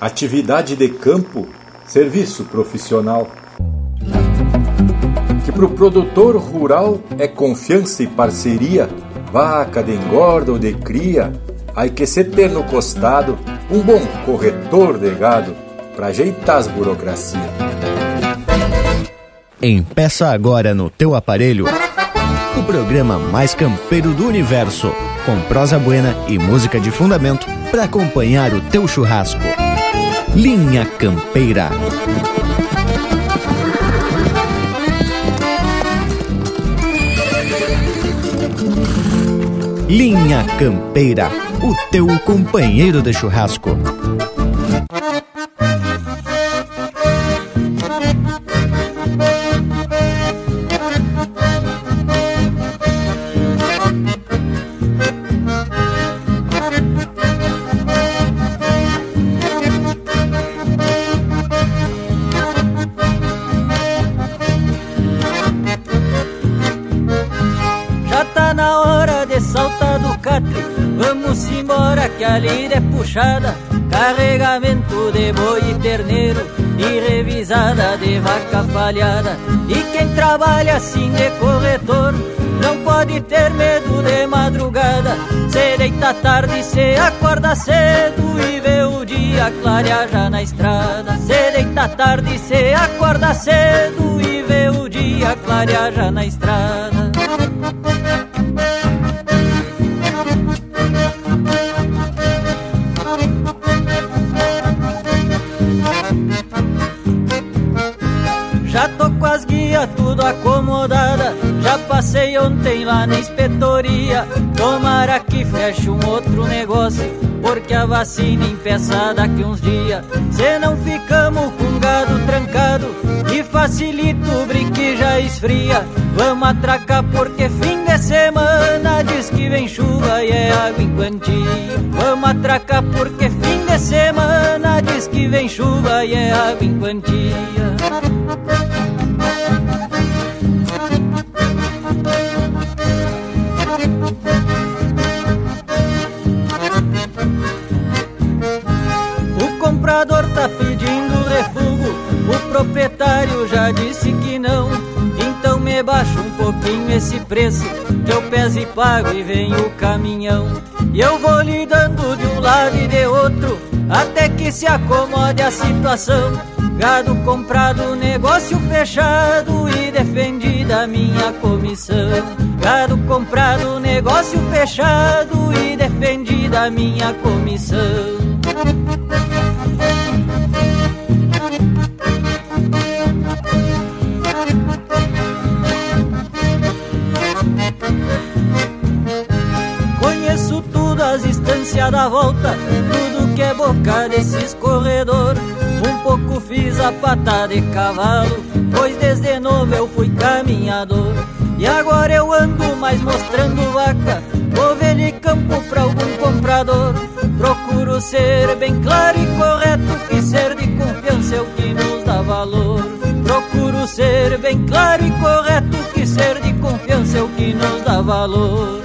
Atividade de campo, serviço profissional. Que para o produtor rural é confiança e parceria, vaca de engorda ou de cria, aí que se ter no costado um bom corretor de gado para ajeitar as burocracias. Empeça agora no teu aparelho o programa mais campeiro do universo, com prosa buena e música de fundamento para acompanhar o teu churrasco. Linha Campeira. Linha Campeira, o teu companheiro de churrasco. A lida é puxada, carregamento de boi e terneiro e revisada de vaca falhada. E quem trabalha assim de corretor não pode ter medo de madrugada. Se deita tarde, se acorda cedo e vê o dia clarear já na estrada. Se deita tarde, se acorda cedo e vê o dia clarear já na estrada. Tudo acomodada, já passei ontem lá na inspetoria. Tomara que feche um outro negócio, porque a vacina empeça daqui uns dias. Se não ficamos com gado trancado e facilita o brinque já esfria. Vamos atracar porque fim de semana diz que vem chuva e é água em quantia. Vamos atracar porque fim de semana diz que vem chuva e é água em quantia. O comprador tá pedindo refúgio, o proprietário já disse que não. Então me baixa um pouquinho esse preço, que eu peso e pago e vem o caminhão. E eu vou lidando de um lado e de outro, até que se acomode a situação. Gado comprado, negócio fechado e defendida a minha comissão. Gado comprado, negócio fechado e defendida a minha comissão. Conheço tudo as instâncias da volta, tudo que é boca desses corredor. Um pouco fiz a pata de cavalo, pois desde novo eu fui caminhador. E agora eu ando mais mostrando vaca, ovelha e campo pra algum comprador. Procuro ser bem claro e correto, que ser de confiança é o que nos dá valor. Procuro ser bem claro e correto, que ser de confiança é o que nos dá valor.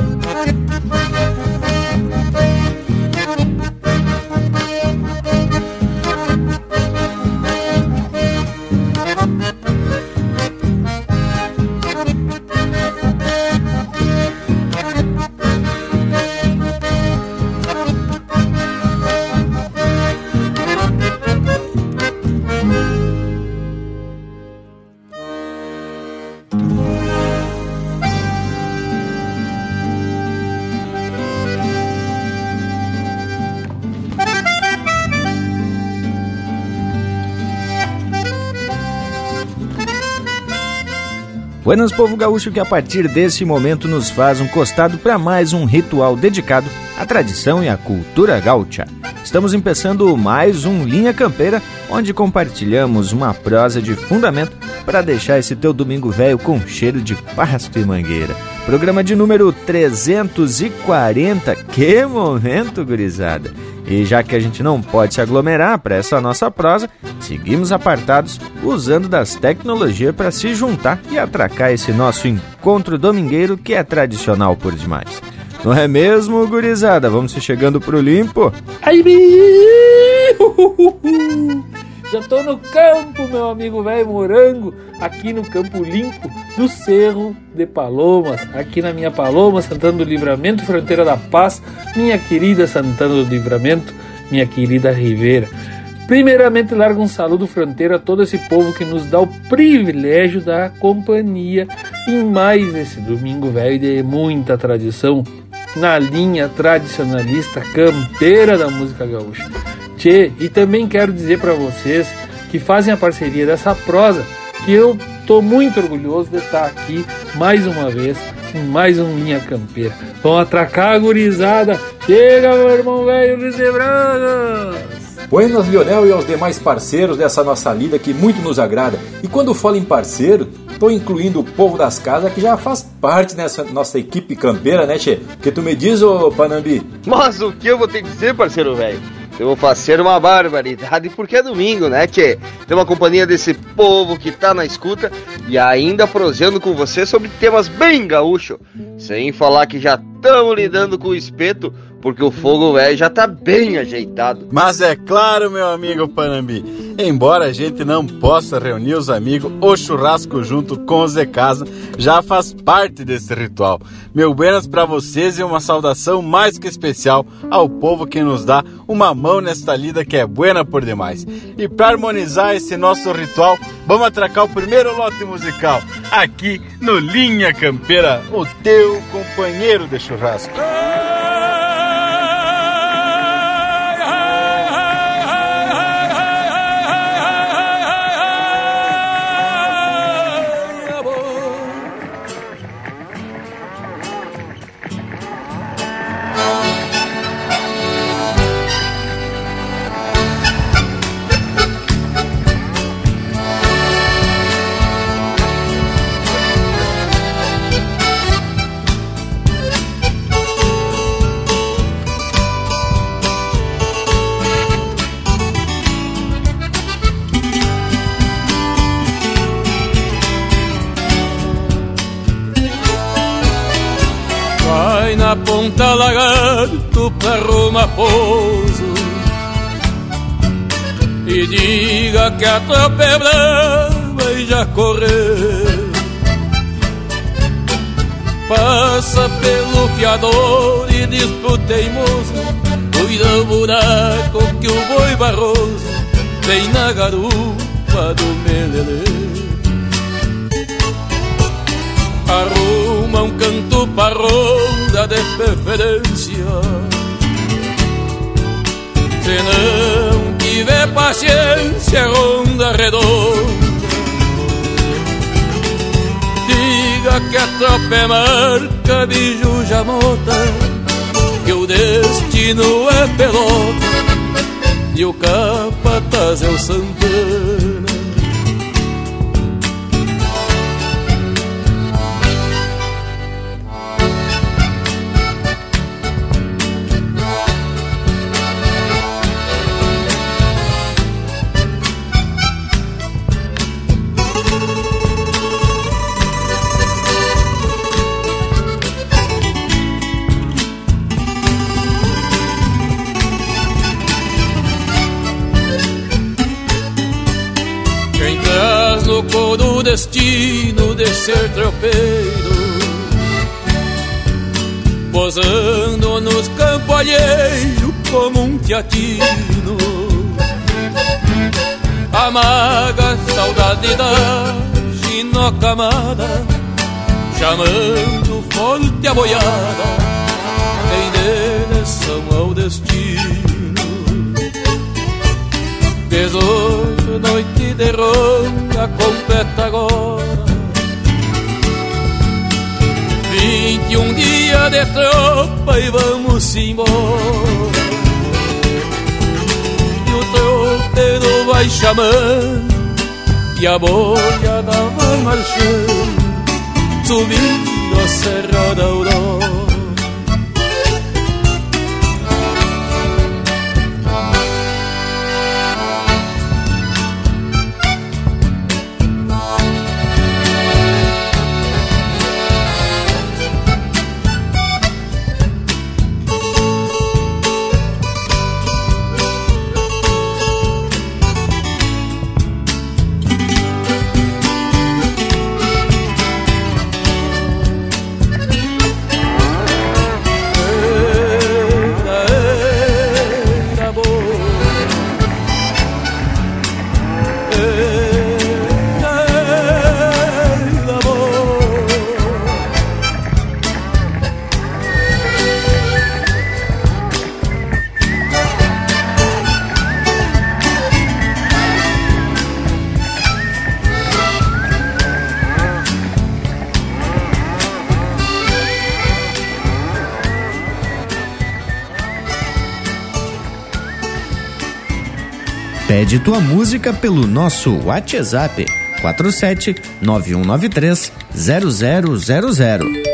Buenas, povo gaúcho, que a partir desse momento nos faz um costado para mais um ritual dedicado à tradição e à cultura gaúcha. Estamos começando mais um Linha Campeira, onde compartilhamos uma prosa de fundamento para deixar esse teu domingo velho com cheiro de pasto e mangueira. Programa de número 340, que momento, gurizada! E já que a gente não pode se aglomerar para essa nossa prosa, seguimos apartados usando das tecnologias para se juntar e atracar esse nosso encontro domingueiro que é tradicional por demais. Não é mesmo, gurizada? Vamos se chegando pro limpo. Ai, Já estou no campo, meu amigo velho morango, aqui no campo limpo do Cerro de Palomas, aqui na minha Paloma, Santana do Livramento, Fronteira da Paz, minha querida Santana do Livramento, minha querida Rivera. Primeiramente, largo um saludo fronteiro a todo esse povo que nos dá o privilégio da companhia em mais esse domingo velho de muita tradição, na linha tradicionalista campeira da música gaúcha. E também quero dizer para vocês que fazem a parceria dessa prosa que eu estou muito orgulhoso de estar aqui mais uma vez em mais um Linha Campeira. Vão atracar a gurizada. Chega, meu irmão velho Luiz Bragas! Buenas, Leonel, e aos demais parceiros dessa nossa lida que muito nos agrada. E quando falo em parceiro, estou incluindo o povo das casas que já faz parte dessa nossa equipe campeira, né, Tchê? Que tu me diz, ô Panambi? Mas o que eu vou ter que dizer, parceiro velho? Temos parceiro uma barbaridade, porque é domingo, né, Tchê? Tem uma companhia desse povo que tá na escuta e ainda prosseando com você sobre temas bem gaúcho. Sem falar que já estamos lidando com o espeto, porque o fogo velho já tá bem ajeitado. Mas é claro, meu amigo Panambi, embora a gente não possa reunir os amigos, o churrasco junto com o Zé Casa já faz parte desse ritual. Meu buenas pra vocês e uma saudação mais que especial ao povo que nos dá uma mão nesta lida que é buena por demais. E pra harmonizar esse nosso ritual, vamos atracar o primeiro lote musical, aqui no Linha Campeira, o teu companheiro de churrasco. Ponta lagarto pra rumo a pouso, e diga que a tropa é brava e já correu. Passa pelo fiador e diz pro teimoso: cuida o buraco que o boi barroso tem na garupa do melelê. Arruma um canto para ronda de preferência, se não tiver paciência, ronda redonda. Diga que a tropa é marca de Jujamota, que o destino é pelota e o capataz é o Santana. Destino de ser tropeiro, posando nos campos alheios como um teatino, amaga saudade da ginocamada, chamando forte a boiada em direção ao destino. 18 noite de ronda completa agora, 21 dias de tropa e vamos embora. E o tropeiro vai chamando e a boiada vai marchando, subindo a Serra da Aurora. Pede tua música pelo nosso WhatsApp 47 9193 0000.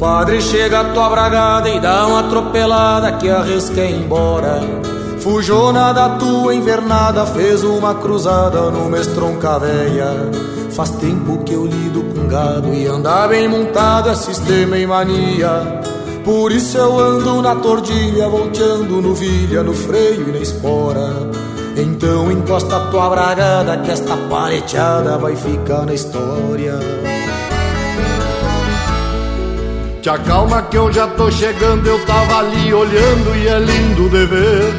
Padre, chega a tua bragada e dá uma atropelada que arrisca ir embora. Fujona da tua invernada, fez uma cruzada numa estronca véia. Faz tempo que eu lido com gado e andar bem montado é sistema e mania. Por isso eu ando na tordilha, volteando no vilha, no freio e na espora. Então encosta a tua bragada que esta paleteada vai ficar na história. Te acalma que eu já tô chegando, eu tava ali olhando e é lindo de ver.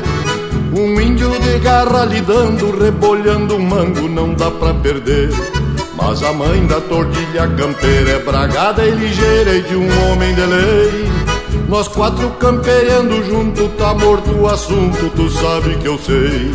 Um índio de garra lidando, rebolhando um mango, não dá pra perder. Mas a mãe da tordilha campeira é bragada e ligeira e de um homem de lei. Nós quatro campeando junto, tá morto o assunto, tu sabe que eu sei.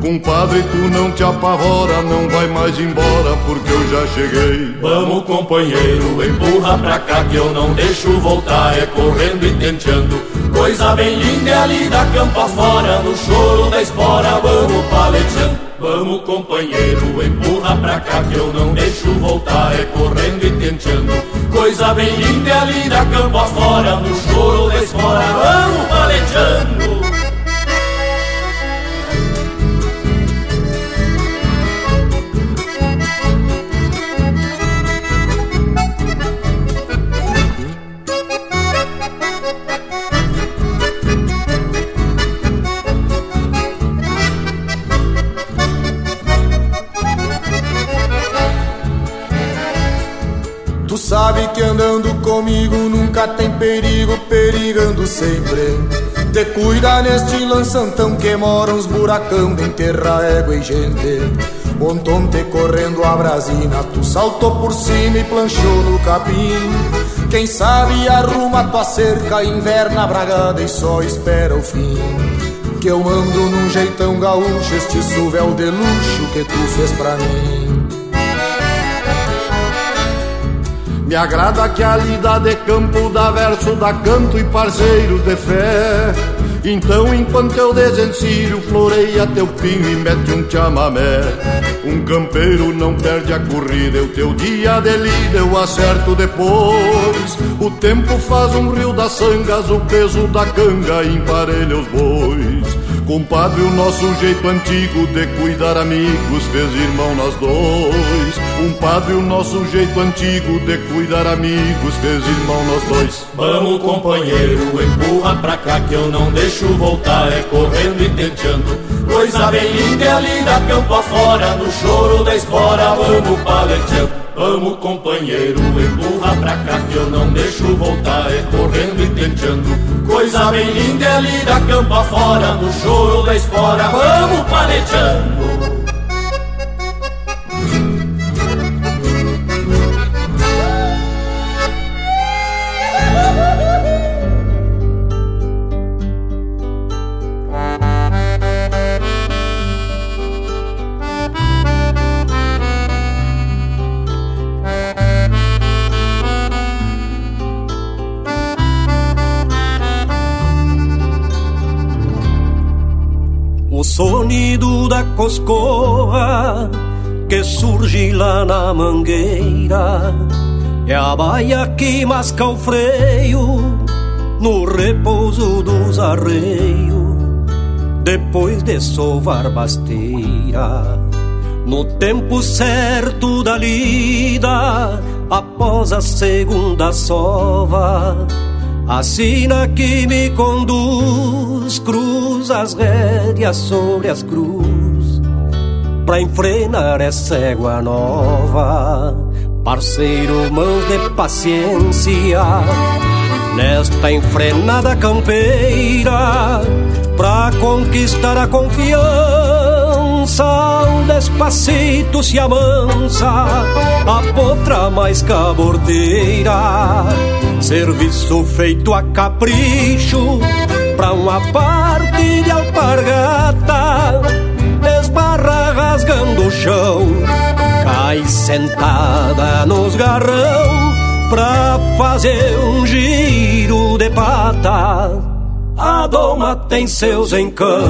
Compadre, tu não te apavora, não vai mais embora porque eu já cheguei. Vamos companheiro, empurra pra cá que eu não deixo voltar, é correndo e tenteando. Coisa bem linda é ali da campa fora, no choro da espora vamos paleteando. Vamos companheiro, empurra pra cá que eu não deixo voltar, é correndo e tenteando. Coisa bem linda é ali da campa fora, no choro da espora vamos paleteando. Sabe que andando comigo nunca tem perigo, perigando sempre. Te cuida neste lançantão que mora uns buracão de enterra égua e gente. Ontem te correndo a brasina, tu saltou por cima e planchou no capim. Quem sabe arruma tua cerca, inverna a bragada e só espera o fim. Que eu ando num jeitão gaúcho, este suvel de luxo que tu fez pra mim. Me agrada que a lida de campo dá verso, dá canto e parceiros de fé. Então enquanto eu desencilho, floreia teu pinho e mete um chamamé. Um campeiro não perde a corrida, o teu dia de lida eu acerto depois. O tempo faz um rio das sangas, o peso da canga emparelha os bois. Compadre, o nosso jeito antigo de cuidar amigos fez irmão nós dois. Compadre, o nosso jeito antigo de cuidar amigos fez irmão nós dois. Vamos companheiro, empurra pra cá que eu não deixo voltar, é correndo e tenteando. Coisa bem linda é ali da campo afora, no choro da espora vamos paleteando. Vamos companheiro, empurra pra cá que eu não deixo voltar, é correndo e tenteando. Coisa bem linda é ali da campa fora, no choro da espora vamos paleteando. Sonido da coscoa que surge lá na mangueira é a baia que masca o freio no repouso dos arreios. Depois de sovar basteira, no tempo certo da lida, após a segunda sova, assina que me conduz, cruza as rédeas sobre as cruz, pra enfrenar essa égua nova. Parceiro, mãos de paciência, nesta enfrenada campeira, pra conquistar a confiança dançal, despacito se amansa a potra mais cabordeira. Serviço feito a capricho pra uma parte de alpargata, esbarra rasgando o chão, cai sentada nos garrão pra fazer um giro de pata. A doma tem seus encantos,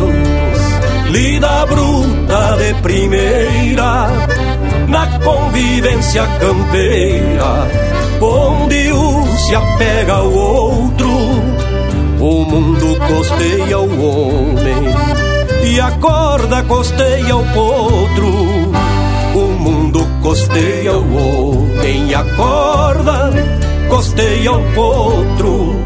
lida bruta de primeira, na convivência campeira, onde um se apega ao outro, o mundo costeia o homem e a corda costeia o potro. O mundo costeia o homem e a corda costeia o potro.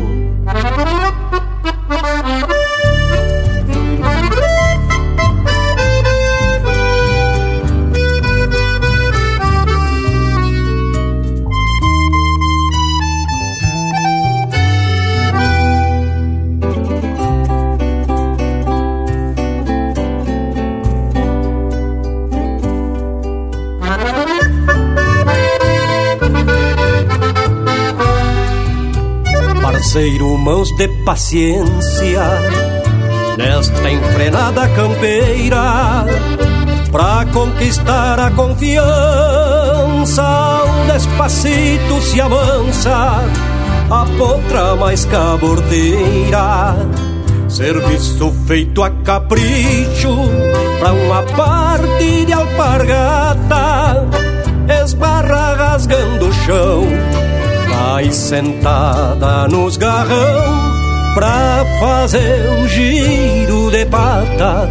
Parceiro, mãos de paciência nesta enfrenada campeira, pra conquistar a confiança, um despacito se avança a potra mais cabordeira. Serviço feito a capricho pra uma parte de alpargata, esbarra rasgando o chão, cai sentada nos garrão pra fazer um giro de pata.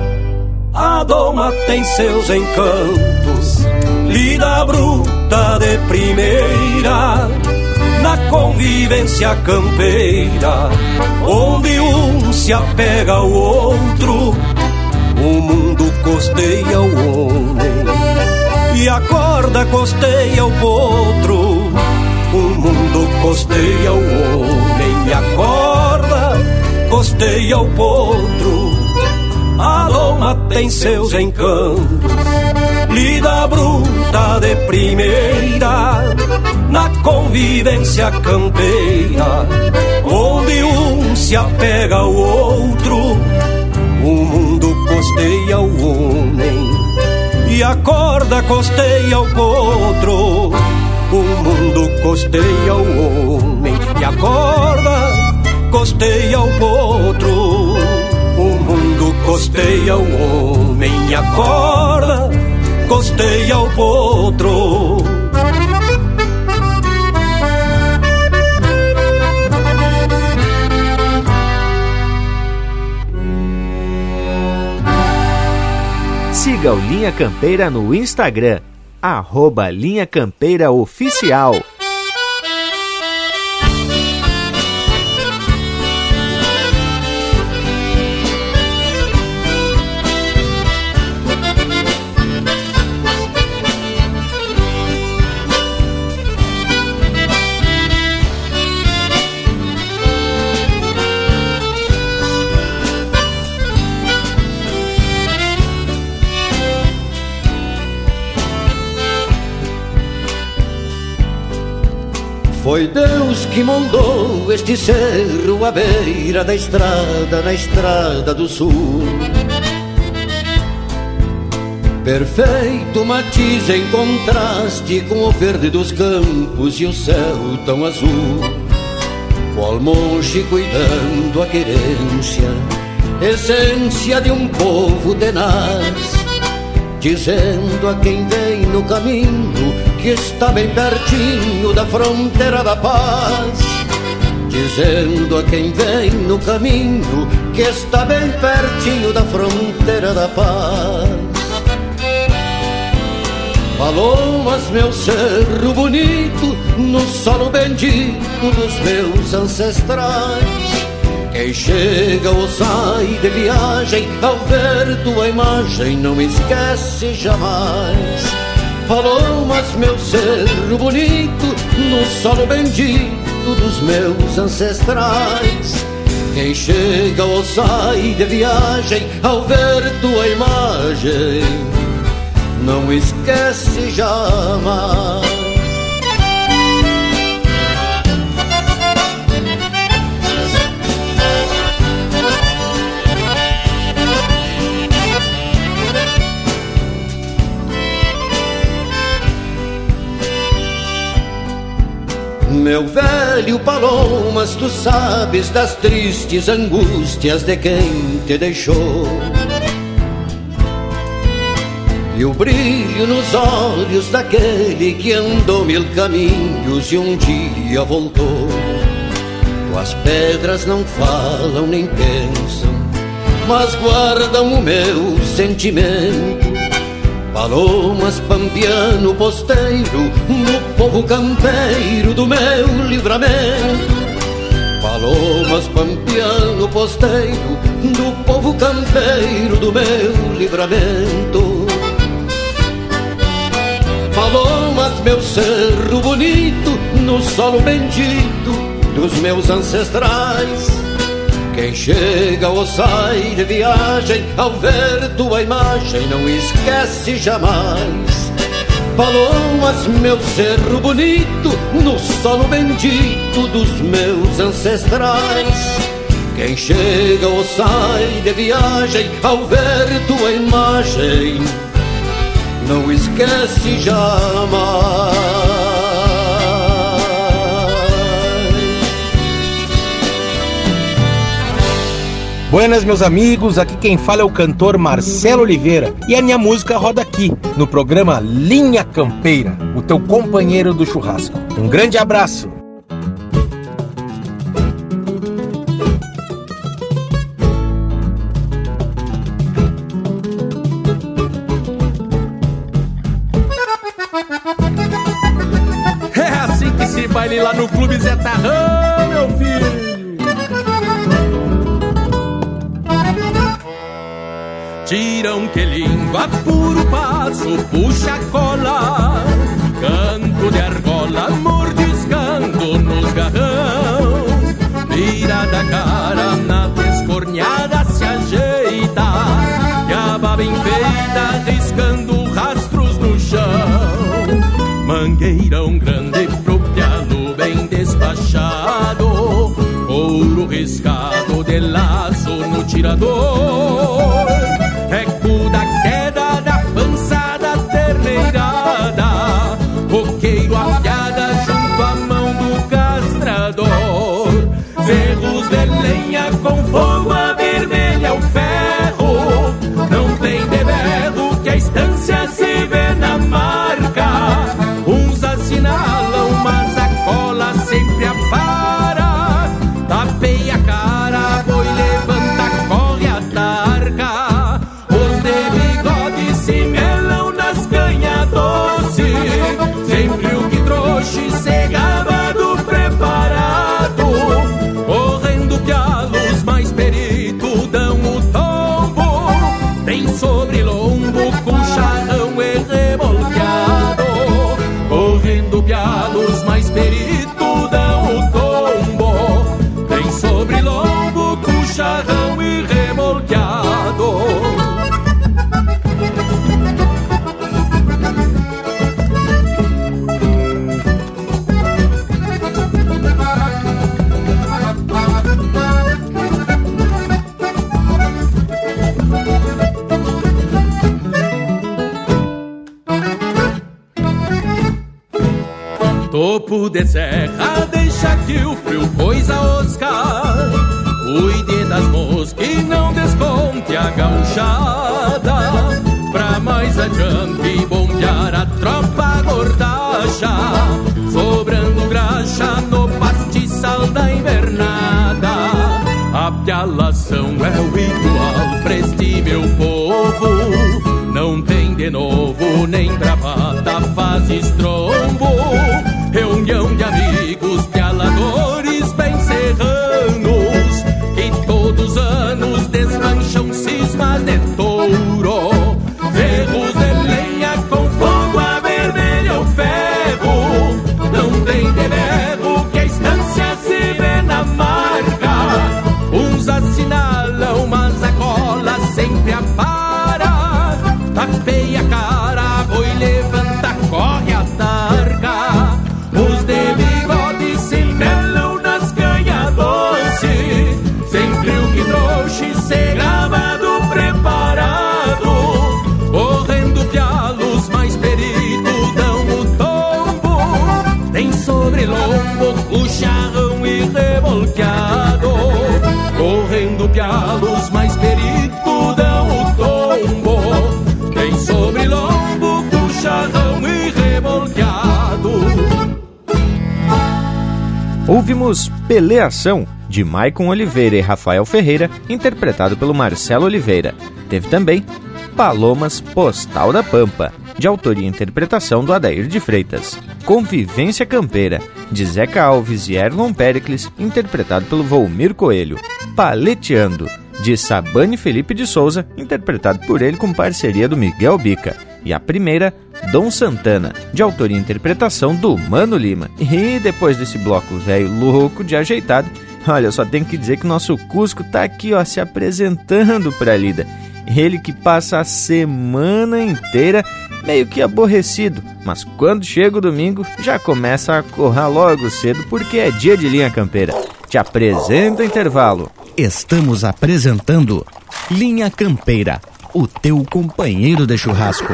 A doma tem seus encantos, lida bruta de primeira, na convivência campeira, onde um se apega ao outro, o mundo costeia o homem e a corda costeia o potro. O mundo costeia o homem e a corda costeia o potro. A loma tem seus encantos, lida bruta de primeira, na convivência campeira, onde um se apega ao outro, o mundo costeia o homem e a corda costeia o potro. O mundo costeia o homem e a corda costeia o potro. O mundo costeia o homem e a corda costeia o potro. Siga o Linha Campeira no Instagram, @ Linha Campeira Oficial. Foi Deus que mandou este cerro à beira da estrada, na estrada do sul. Perfeito matiz em contraste com o verde dos campos e o céu tão azul. Qual monge cuidando a querência, essência de um povo tenaz, dizendo a quem vem no caminho que está bem pertinho da fronteira da paz, dizendo a quem vem no caminho que está bem pertinho da fronteira da paz. Palomas, meu cerro bonito, no solo bendito dos meus ancestrais. Quem chega ou sai de viagem, ao ver tua imagem, não esquece jamais. Palomas, meu cerro bonito, no solo bendito dos meus ancestrais. Quem chega ou sai de viagem, ao ver tua imagem, não esquece jamais. Meu velho Palomas, tu sabes das tristes angústias de quem te deixou, e o brilho nos olhos daquele que andou mil caminhos e um dia voltou. Tuas pedras não falam nem pensam, mas guardam o meu sentimento. Palomas, pampiano, posteiro, no povo campeiro do meu livramento. Palomas, pampiano, posteiro, do povo campeiro do meu livramento. Palomas, meu cerro bonito, no solo bendito dos meus ancestrais. Quem chega ou sai de viagem, ao ver tua imagem, não esquece jamais. Palomas, meu cerro bonito, no solo bendito dos meus ancestrais. Quem chega ou sai de viagem, ao ver tua imagem, não esquece jamais. Buenas, meus amigos, aqui quem fala é o cantor Marcelo Oliveira e a minha música roda aqui, no programa Linha Campeira, o teu companheiro do churrasco. Um grande abraço! É assim que se baile lá no Clube Zé Tarrão, meu filho! Tiram que língua, puro passo, puxa cola, canto de argola, mordiscando nos garrão. Vira da cara, na descornhada se ajeita, e a baba enfeita, riscando rastros no chão. Mangueirão grande, propiado, bem despachado, ouro riscado de laço no tirador. Recuo da queda da pança da terneirada, coqueiro afiada junto à mão do castrador. Cerros de lenha com fogo avermelha o ferro, não tem de berro que a estância se vê na marca. Uns assinalam, mas a cola sempre apara. Tapeia a cara, boi levanta, corre a tarca. Sempre o que trouxe cegava do preparado, correndo que a luz mais perito dão o tombo. Tem sobre lombo com charrão e revolteado, correndo que a luz mais perito dão o tombo. Tem sobre lombo com charrão e revolteado. Topo de serra, deixa que o frio coisa osca, cuide das moscas e não desconte a gauchada. Pra mais adiante bombear a tropa gordacha, sobrando graxa no pastiçal da invernada. A pialação é o igual pra este meu povo, não tem de novo nem gravata faz estrombo. Reunião de amigos pialadores bem serranos, que todos anos desmancham cismas de touro. Ferros de lenha com fogo avermelha o ferro, não tem de berro que a estância se vê na marca. Uns assinalam, mas a cola sempre apara. Tapeia a cara, tem sobre lombo o charrão e revolcado, correndo pialos, mais perito dão o tombo, tem sobre lombo o charrão e revolcado. Ouvimos Peleação, de Maicon Oliveira e Rafael Ferreira, interpretado pelo Marcelo Oliveira. Teve também Palomas, Postal da Pampa, de autoria e interpretação do Adair de Freitas. Convivência Campeira, de Zeca Alves e Erlon Pericles, interpretado pelo Volmir Coelho. Paleteando, de Sabane Felipe de Souza, interpretado por ele com parceria do Miguel Bica. E a primeira, Dom Santana, de autoria e interpretação do Mano Lima. E depois desse bloco velho louco de ajeitado, olha, só tenho que dizer que nosso Cusco tá aqui, ó, se apresentando pra lida. Ele que passa a semana inteira meio que aborrecido, mas quando chega o domingo já começa a correr logo cedo, porque é dia de Linha Campeira. Te apresento o intervalo. Estamos apresentando Linha Campeira, o teu companheiro de churrasco.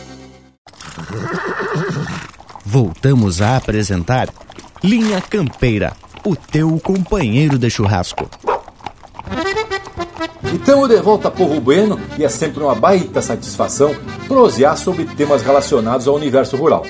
Voltamos a apresentar Linha Campeira, o teu companheiro de churrasco. Então, de volta, povo bueno, e é sempre uma baita satisfação prosear sobre temas relacionados ao universo rural.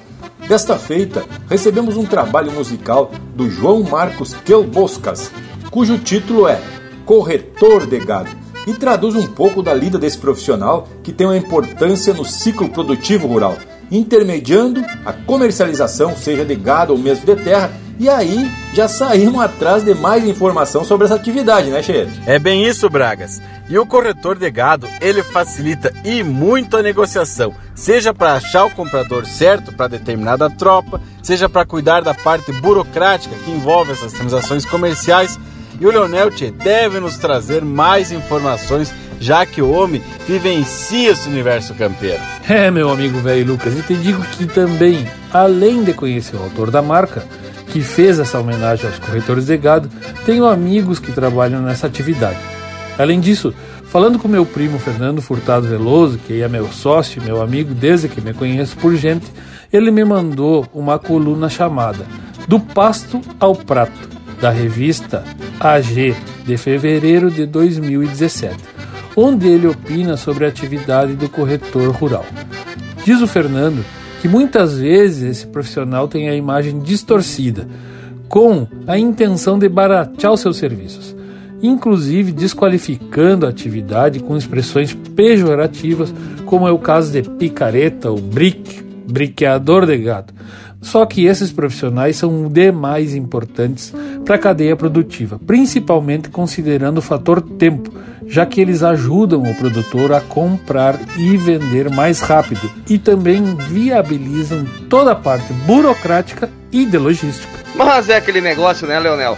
Desta feita, recebemos um trabalho musical do João Marcos Kelbouscas, cujo título é Corretor de Gado, e traduz um pouco da lida desse profissional que tem uma importância no ciclo produtivo rural, intermediando a comercialização, seja de gado ou mesmo de terra. E aí já saímos atrás de mais informação sobre essa atividade, né, Cheiro? É bem isso, Bragas. E o corretor de gado, ele facilita e muito a negociação, seja para achar o comprador certo para determinada tropa, seja para cuidar da parte burocrática que envolve essas transações comerciais. E o Leonel deve nos trazer mais informações, já que o homem vivencia esse universo campeiro. É, meu amigo velho Lucas, e te digo que também, além de conhecer o autor da marca, que fez essa homenagem aos corretores de gado, tenho amigos que trabalham nessa atividade. Além disso, falando com meu primo Fernando Furtado Veloso, que é meu sócio, meu amigo, desde que me conheço por gente, ele me mandou uma coluna chamada Do Pasto ao Prato, da revista AG, de fevereiro de 2017. Onde ele opina sobre a atividade do corretor rural. Diz o Fernando que muitas vezes esse profissional tem a imagem distorcida, com a intenção de baratear os seus serviços, inclusive desqualificando a atividade com expressões pejorativas, como é o caso de picareta ou brique, briqueador de gado. Só que esses profissionais são demais importantes para a cadeia produtiva, principalmente considerando o fator tempo, já que eles ajudam o produtor a comprar e vender mais rápido e também viabilizam toda a parte burocrática e de logística. Mas é aquele negócio, né, Leonel?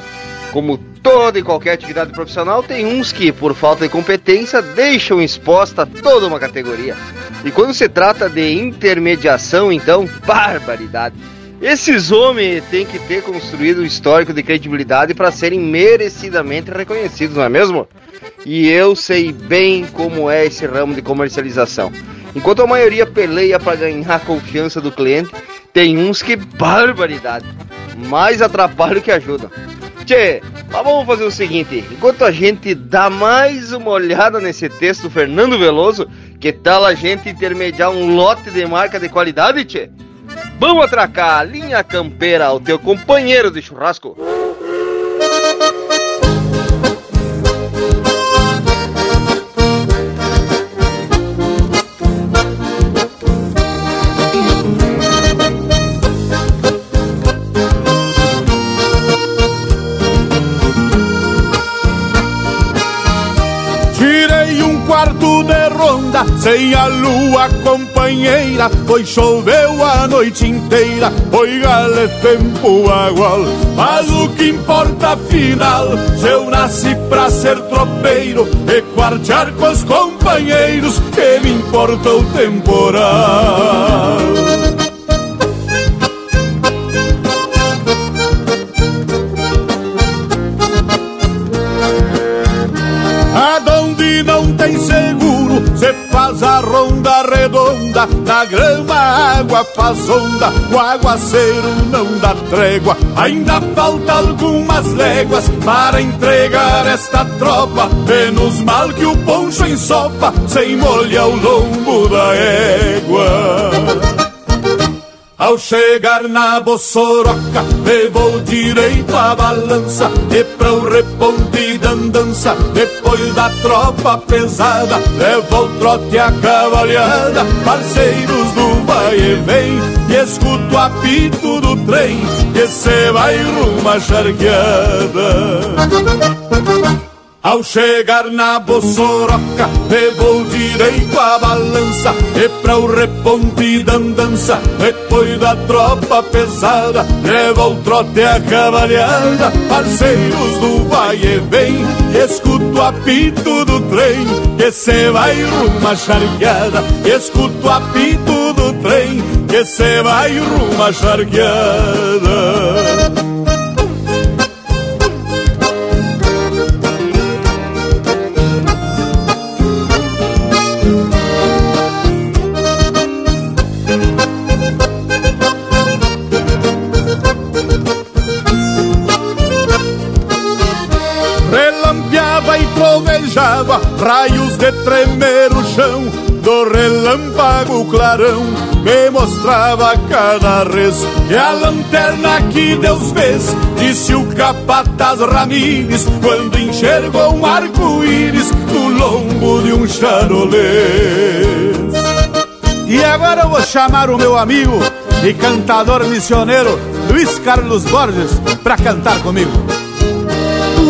Como toda e qualquer atividade profissional, tem uns que, por falta de competência, deixam exposta toda uma categoria. E quando se trata de intermediação, então, barbaridade. Esses homens têm que ter construído um histórico de credibilidade para serem merecidamente reconhecidos, não é mesmo? E eu sei bem como é esse ramo de comercialização. Enquanto a maioria peleia para ganhar a confiança do cliente, tem uns que, barbaridade, mais atrapalham que ajudam. Tchê, mas vamos fazer o seguinte, enquanto a gente dá mais uma olhada nesse texto do Fernando Veloso, que tal a gente intermediar um lote de marca de qualidade, tchê? Vamos atracar a Linha Campeira, o teu companheiro de churrasco. luna, sem a lua companheira, pois choveu a noite inteira, foi galé tempo agual. Mas o que importa afinal, se eu nasci pra ser tropeiro e quartear com os companheiros, que me importa o temporal. Aonde não tem seguro, se faz a ronda redonda, na grama a água faz onda, o aguaceiro não dá trégua. Ainda falta algumas léguas para entregar esta tropa, menos mal que o poncho ensopa, sem molhar o lombo da égua. Ao chegar na Bossoroca, levou direito a balança, e pra o reponte da andança, depois da tropa pesada, levou o trote a cavalhada, parceiros do vai e vem, e escuto o apito do trem, que cê vai rumo à charqueada. Ao chegar na Bossoroca, levou direito a balança, e pra o reponte da andança, depois da tropa pesada, levou o trote a cavalhada, parceiros do vai e vem, escuto o apito do trem, que cê vai rumo à charqueada, escuto o apito do trem, que cê vai rumo à charqueada. Raios de tremer o chão, do relâmpago clarão, me mostrava cada res, e a lanterna que Deus fez, disse o capataz Ramírez, quando enxergou um arco-íris no lombo de um charolês. E agora eu vou chamar o meu amigo e cantador missioneiro Luiz Carlos Borges para cantar comigo.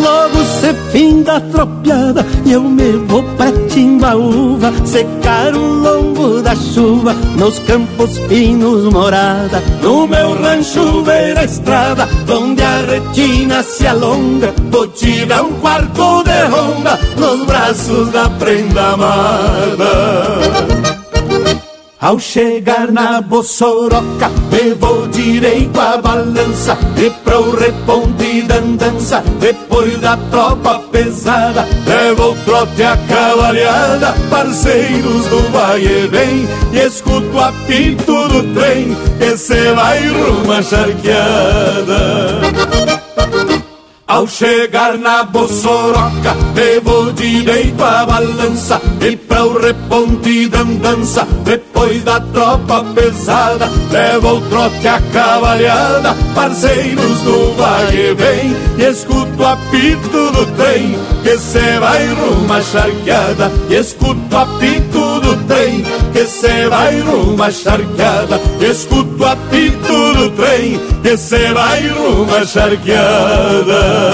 Logo se fim da tropeada e eu me vou pra Timbaúva, secar o lombo da chuva nos campos finos morada. No meu rancho ver a estrada, onde a retina se alonga, vou tirar um quarto de ronda nos braços da prenda amada. Ao chegar na Bossoroca, levou direito a balança, e pra o reponte da andança, depois da tropa pesada, levou o trote a cavalhada, parceiros do vai e vem, e escuto o apito do trem, que cê vai rumo à charqueada. Ao chegar na Bossoroca, levou direito a balança, e pra o reponte da andança, depois da tropa pesada, levou o trote a cavalhada, parceiros do vai e vem, e escuto o apito do trem, que cê vai rumo à charqueada, e escuto o apito do trem, que cê vai rumo à charqueada, e escuto o apito do trem, que cê vai rumo à charqueada.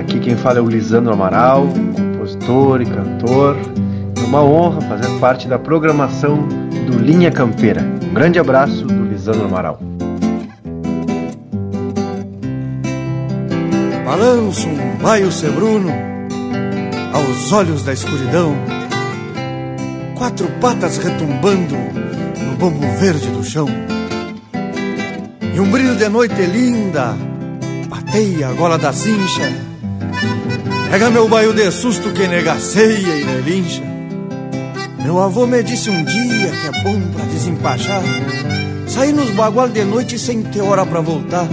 Aqui quem fala é o Lisandro Amaral, compositor e cantor. É uma honra fazer parte da programação do Linha Campeira. Um grande abraço do Lisandro Amaral. Balanço um baio sebruno aos olhos da escuridão, quatro patas retumbando no bombo verde do chão, e um brilho de noite linda bateia a gola da cincha. Pega meu baio de susto que negaceia e relincha. Meu avô me disse um dia que é bom pra desempachar, sair nos bagual de noite sem ter hora pra voltar.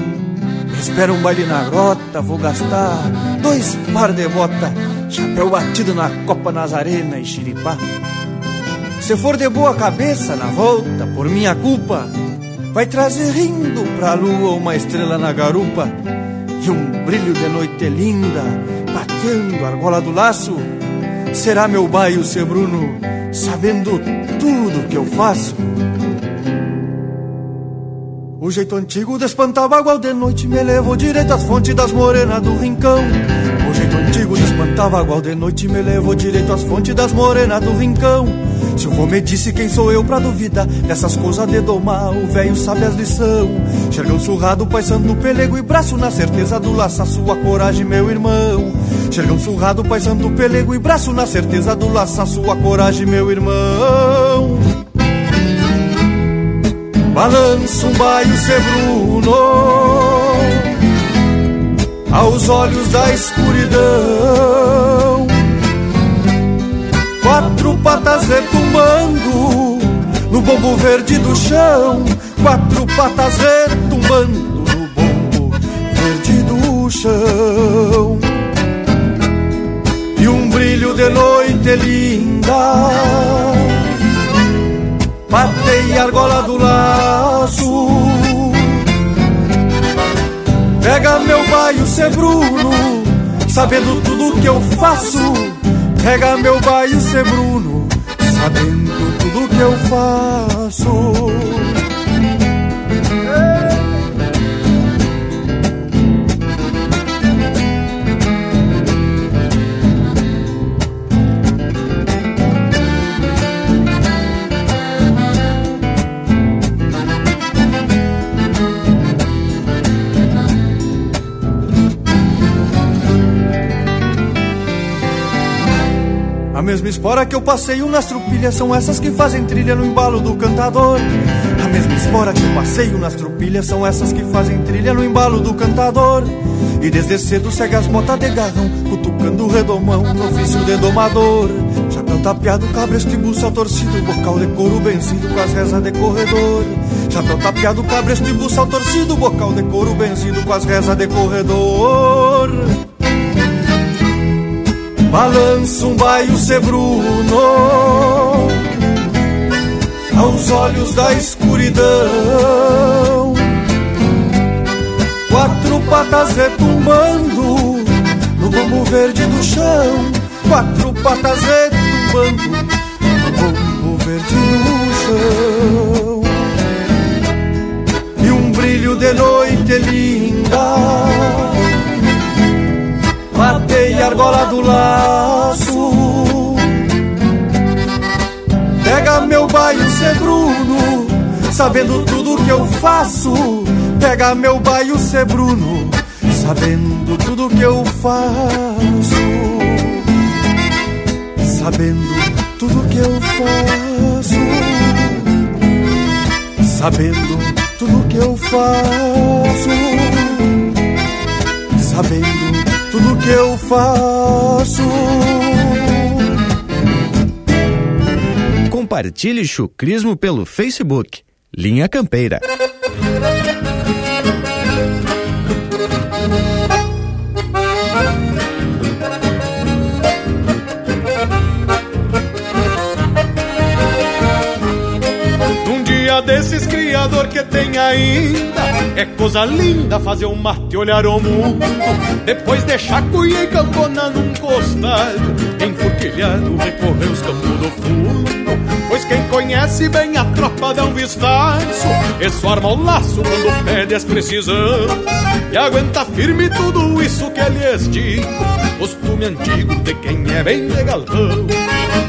Espero um baile na grota, vou gastar 2 par de bota, chapéu batido na copa, nazarena e xiripá. Se for de boa cabeça na volta, por minha culpa, vai trazer rindo pra lua uma estrela na garupa, e um brilho de noite linda, batendo a argola do laço. Será meu baio sebruno, sabendo tudo que eu faço. O jeito antigo de espantar bagual de noite me levou direito às fontes das morenas do rincão. O jeito antigo de espantar bagual de noite me levou direito às fontes das morenas do rincão. Se o vô me disse, quem sou eu pra duvidar dessas coisas de domar? O velho sabe as lição. Xergão surrado, paisando do pelego e braço, na certeza do laço, a sua coragem, meu irmão. Xergão surrado, paisando do pelego e braço, na certeza do laço, a sua coragem, meu irmão. Balança um baio sebruno aos olhos da escuridão. Quatro patas retumbando no bombo verde do chão. Quatro patas retumbando no bombo verde do chão. E um brilho de noite linda batei a argola do laço. Pega meu baio sebruno, sabendo tudo que eu faço. Pega meu baio sebruno, sabendo tudo que eu faço. A mesma espora que eu passeio nas tropilhas são essas que fazem trilha no embalo do cantador. A mesma espora que eu passeio nas tropilhas são essas que fazem trilha no embalo do cantador. E desde cedo segue as botas de garrão, cutucando o redomão no ofício de domador. Chapéu tapeado, cabresto e buça torcido, bocal de couro benzido com as rezas de corredor. Chapéu tapeado, cabresto e buça torcido, bocal de couro benzido com as rezas de corredor. Balança um baio sebruno aos olhos da escuridão. Quatro patas retumbando no bombo verde do chão. Quatro patas retumbando no bombo verde do chão. E um brilho de noite linda matei a argola do laço. Pega meu baio sebruno, sabendo tudo que eu faço. Pega meu baio sebruno, sabendo tudo que eu faço. Sabendo tudo que eu faço. Sabendo tudo que eu faço. Sabendo tudo que eu faço. Compartilhe chucrismo pelo Facebook Linha Campeira. Um dia desses, criador que tem ainda, é coisa linda fazer um mate e olhar o mundo, depois deixar cuia e campona num costalho, enfurquilhado recorrer os campos do fundo. Pois quem conhece bem a tropa dá um vistaço e só arma o laço quando pede as precisão. E aguenta firme tudo isso que lhes digo, costume antigo de quem é bem de galpão.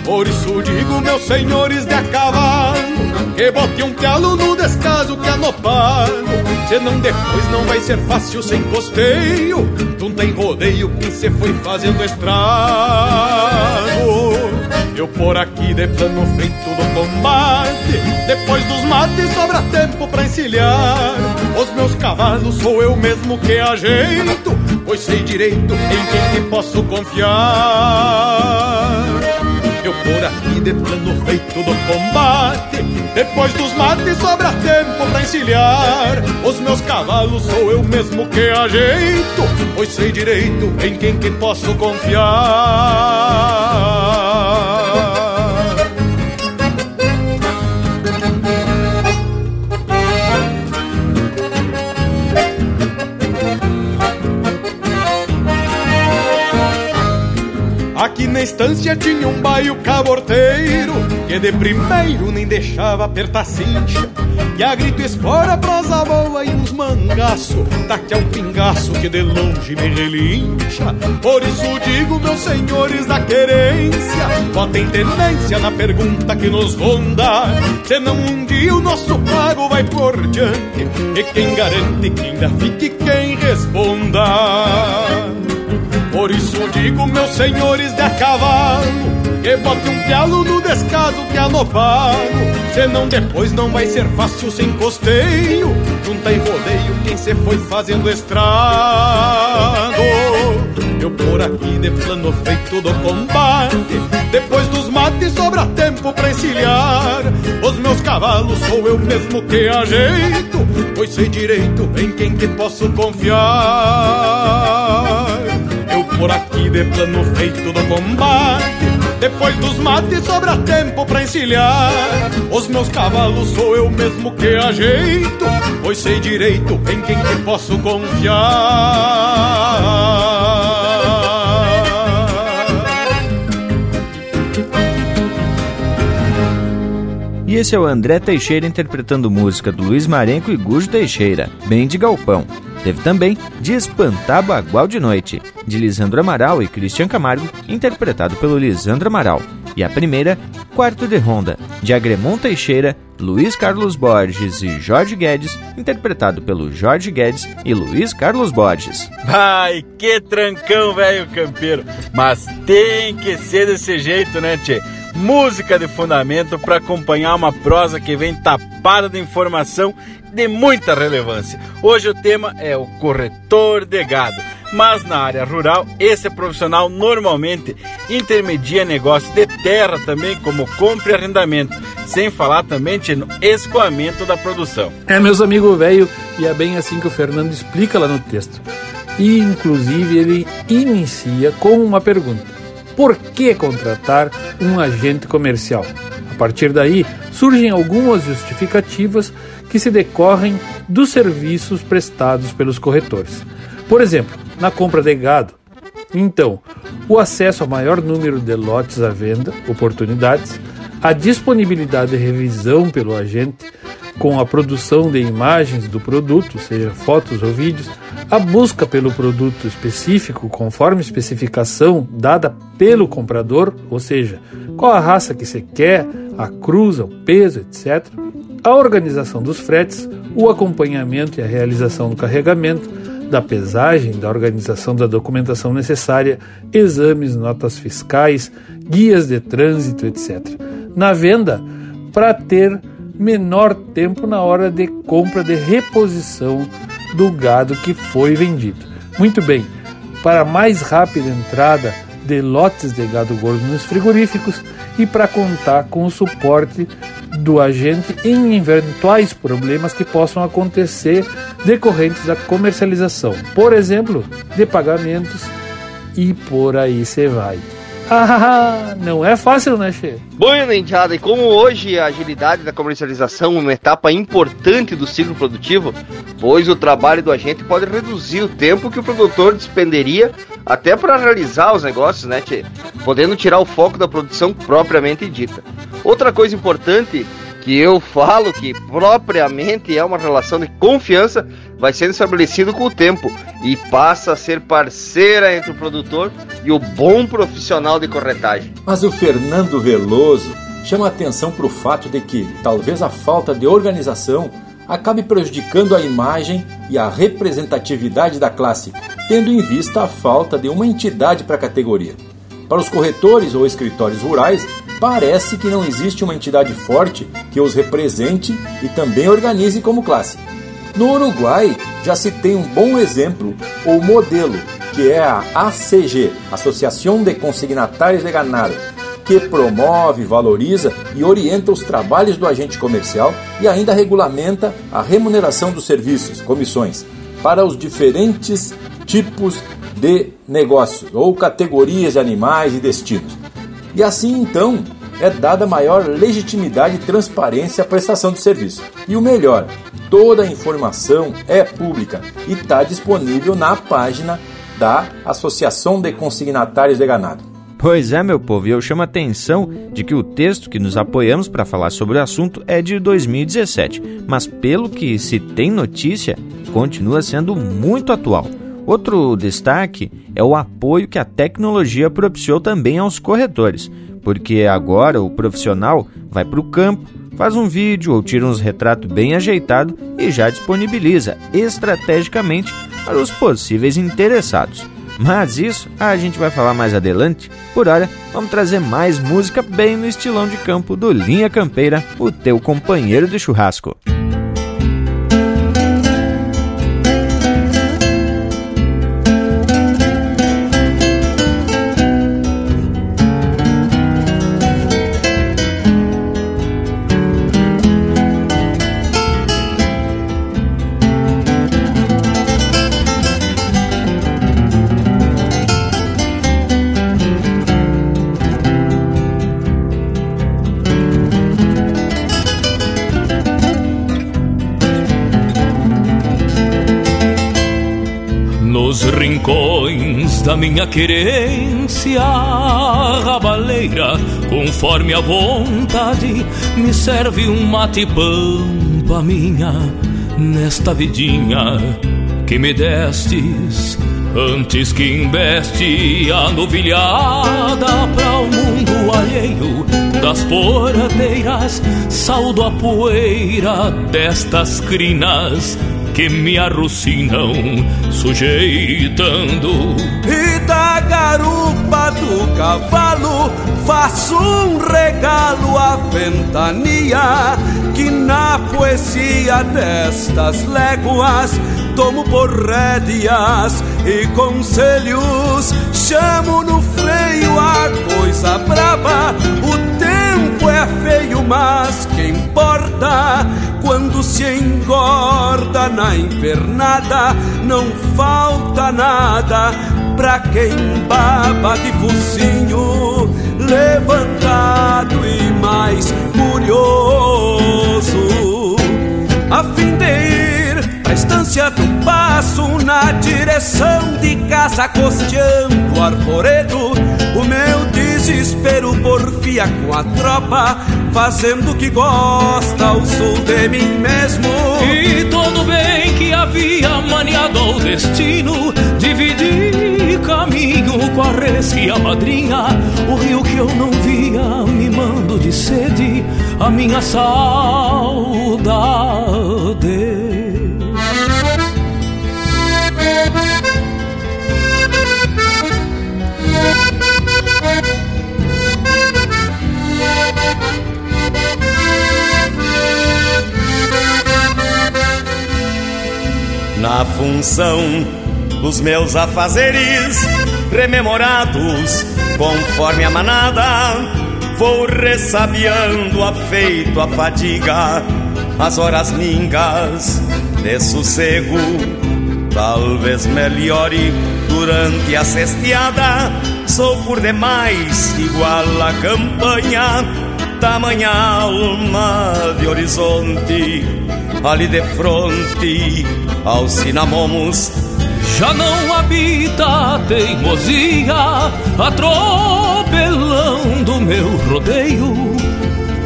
Por isso digo, meus senhores de a cavalo, que bote um calo no descaso que anotaram, senão depois não vai ser fácil sem costeio. Não tem rodeio que cê foi fazendo estrago. Eu por aqui de plano feito do combate, depois dos mates sobra tempo pra encilhar. Os meus cavalos sou eu mesmo que ajeito, pois sei direito em quem te posso confiar. Eu por aqui de plano feito do combate, depois dos mates sobra tempo pra encilhar. Os meus cavalos sou eu mesmo que ajeito, pois sei direito em quem que posso confiar. Aqui na estância tinha um baio caborteiro que de primeiro nem deixava apertar cincha, e a grito espora, prosa boa e uns mangaço, daqui a um pingaço que de longe me relincha. Por isso digo, meus senhores da querência, botem tenência na pergunta que nos ronda, senão um dia o nosso pago vai por diante, e quem garante que ainda fique quem responda. Por isso digo, meus senhores de a cavalo, que bote um pialo no descaso que anopago, senão depois não vai ser fácil sem costeio, junta e rodeio quem se foi fazendo estrago. Eu por aqui de plano feito do combate, depois dos mates sobra tempo pra encilhar, os meus cavalos sou eu mesmo que ajeito, pois sei direito em quem que posso confiar. Por aqui de plano feito do combate, depois dos mates sobra tempo pra encilhar, os meus cavalos sou eu mesmo que ajeito, pois sei direito em quem que posso confiar. E esse é o André Teixeira interpretando música do Luiz Marenco e Gujo Teixeira, bem de galpão. Teve também De Espantar Bagual de Noite, de Lisandro Amaral e Cristian Camargo, interpretado pelo Lisandro Amaral. E a primeira, Quarto de Ronda, de Agremon Teixeira, Luiz Carlos Borges e Jorge Guedes, interpretado pelo Jorge Guedes e Luiz Carlos Borges. Ai, que trancão, velho campeiro! Mas tem que ser desse jeito, né, tchê? Música de fundamento para acompanhar uma prosa que vem tapada de informação de muita relevância. Hoje o tema é o corretor de gado, mas na área rural esse profissional normalmente intermedia negócio de terra também, como compra e arrendamento, sem falar também no escoamento da produção. É, meus amigos, velho, e é bem assim que o Fernando explica lá no texto. E inclusive ele inicia com uma pergunta: por que contratar um agente comercial? A partir daí, surgem algumas justificativas que se decorrem dos serviços prestados pelos corretores. Por exemplo, na compra de gado. Então, o acesso ao maior número de lotes à venda, oportunidades, a disponibilidade de revisão pelo agente, com a produção de imagens do produto, seja fotos ou vídeos, a busca pelo produto específico conforme especificação dada pelo comprador, ou seja, qual a raça que se quer, a cruz, o peso, etc. A organização dos fretes, o acompanhamento e a realização do carregamento, da pesagem, da organização da documentação necessária, exames, notas fiscais, guias de trânsito, etc. Na venda, para ter menor tempo na hora de compra de reposição do gado que foi vendido. Muito bem, para mais rápida entrada de lotes de gado gordo nos frigoríficos e para contar com o suporte do agente em eventuais problemas que possam acontecer decorrentes da comercialização, por exemplo, de pagamentos e por aí se vai. Ah, não é fácil, né, Che? Bueno, indiada, e como hoje a agilidade da comercialização é uma etapa importante do ciclo produtivo, pois o trabalho do agente pode reduzir o tempo que o produtor despenderia até para realizar os negócios, né, Che? Podendo tirar o foco da produção propriamente dita. Outra coisa importante que eu falo que propriamente é uma relação de confiança vai sendo estabelecido com o tempo e passa a ser parceira entre o produtor e o bom profissional de corretagem. Mas o Fernando Veloso chama a atenção para o fato de que talvez a falta de organização acabe prejudicando a imagem e a representatividade da classe, tendo em vista a falta de uma entidade para a categoria. Para os corretores ou escritórios rurais, parece que não existe uma entidade forte que os represente e também organize como classe. No Uruguai já se tem um bom exemplo ou modelo, que é a ACG, Associação de Consignatários de Ganado, que promove, valoriza e orienta os trabalhos do agente comercial e ainda regulamenta a remuneração dos serviços, comissões, para os diferentes tipos de negócios ou categorias de animais e destinos. E assim, então, é dada maior legitimidade e transparência à prestação de serviço. E o melhor, toda a informação é pública e está disponível na página da Associação de Consignatários de Ganado. Pois é, meu povo, e eu chamo a atenção de que o texto que nos apoiamos para falar sobre o assunto é de 2017, mas pelo que se tem notícia, continua sendo muito atual. Outro destaque é o apoio que a tecnologia propiciou também aos corretores, porque agora o profissional vai para o campo, faz um vídeo ou tira uns retratos bem ajeitado e já disponibiliza estrategicamente para os possíveis interessados. Mas isso a gente vai falar mais adelante. Por hora, vamos trazer mais música bem no estilão de campo do Linha Campeira, o teu companheiro de churrasco. Nos rincões da minha querência rabaleira, conforme a vontade, me serve um mate pampa minha, nesta vidinha que me destes, antes que embeste a novilhada para o mundo alheio. Das porteiras saldo a poeira destas crinas que me arrucinam, sujeitando. E da garupa do cavalo faço um regalo à ventania, que na poesia destas léguas tomo por rédeas e conselhos. Chamo no freio a coisa brava, o tempo é feio, mas que importa? Quando se engorda na invernada, não falta nada pra quem baba de focinho levantado e mais curioso. A fim de ir pra estância do passo, na direção de casa, costeando o arvoredo, o meu desespero porfia com a tropa, fazendo o que gosta, o sul de mim mesmo. E todo bem que havia maniado ao destino, dividi caminho com a res e a madrinha. O rio que eu não via, mimando de sede a minha saudade. Na função dos meus afazeres rememorados, conforme a manada, vou ressabiando afeito a fadiga, as horas mingas de sossego. Talvez melhore durante a sesteada, sou por demais igual a campanha, tamanha alma de horizonte, ali de fronte aos cinamomos. Já não habita a teimosia atropelando meu rodeio,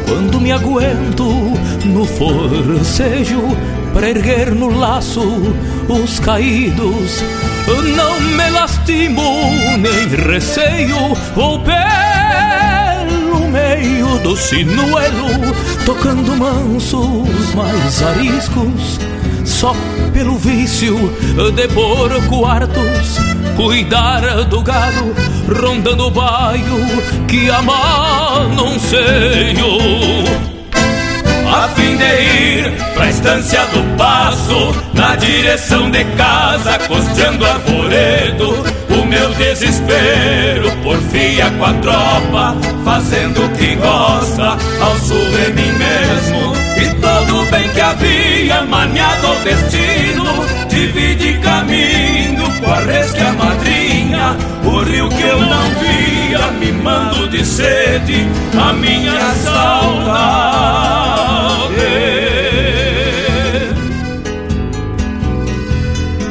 quando me aguento no forcejo pra erguer no laço os caídos. Não me lastimo nem receio, ou pelo meio do sinuelo, tocando mansos mais ariscos, só pelo vício de porco hartos, cuidar do gado, rondando o baio que amar não sei. A fim de ir pra estância do passo, na direção de casa, costeando arvoredo, o meu desespero porfia com a tropa, fazendo o que gosta, ao sul de mim mesmo. E todo bem que havia maniado o destino, divide caminho com a resca madrinha, o rio que eu não via, mimando de sede a minha saudade.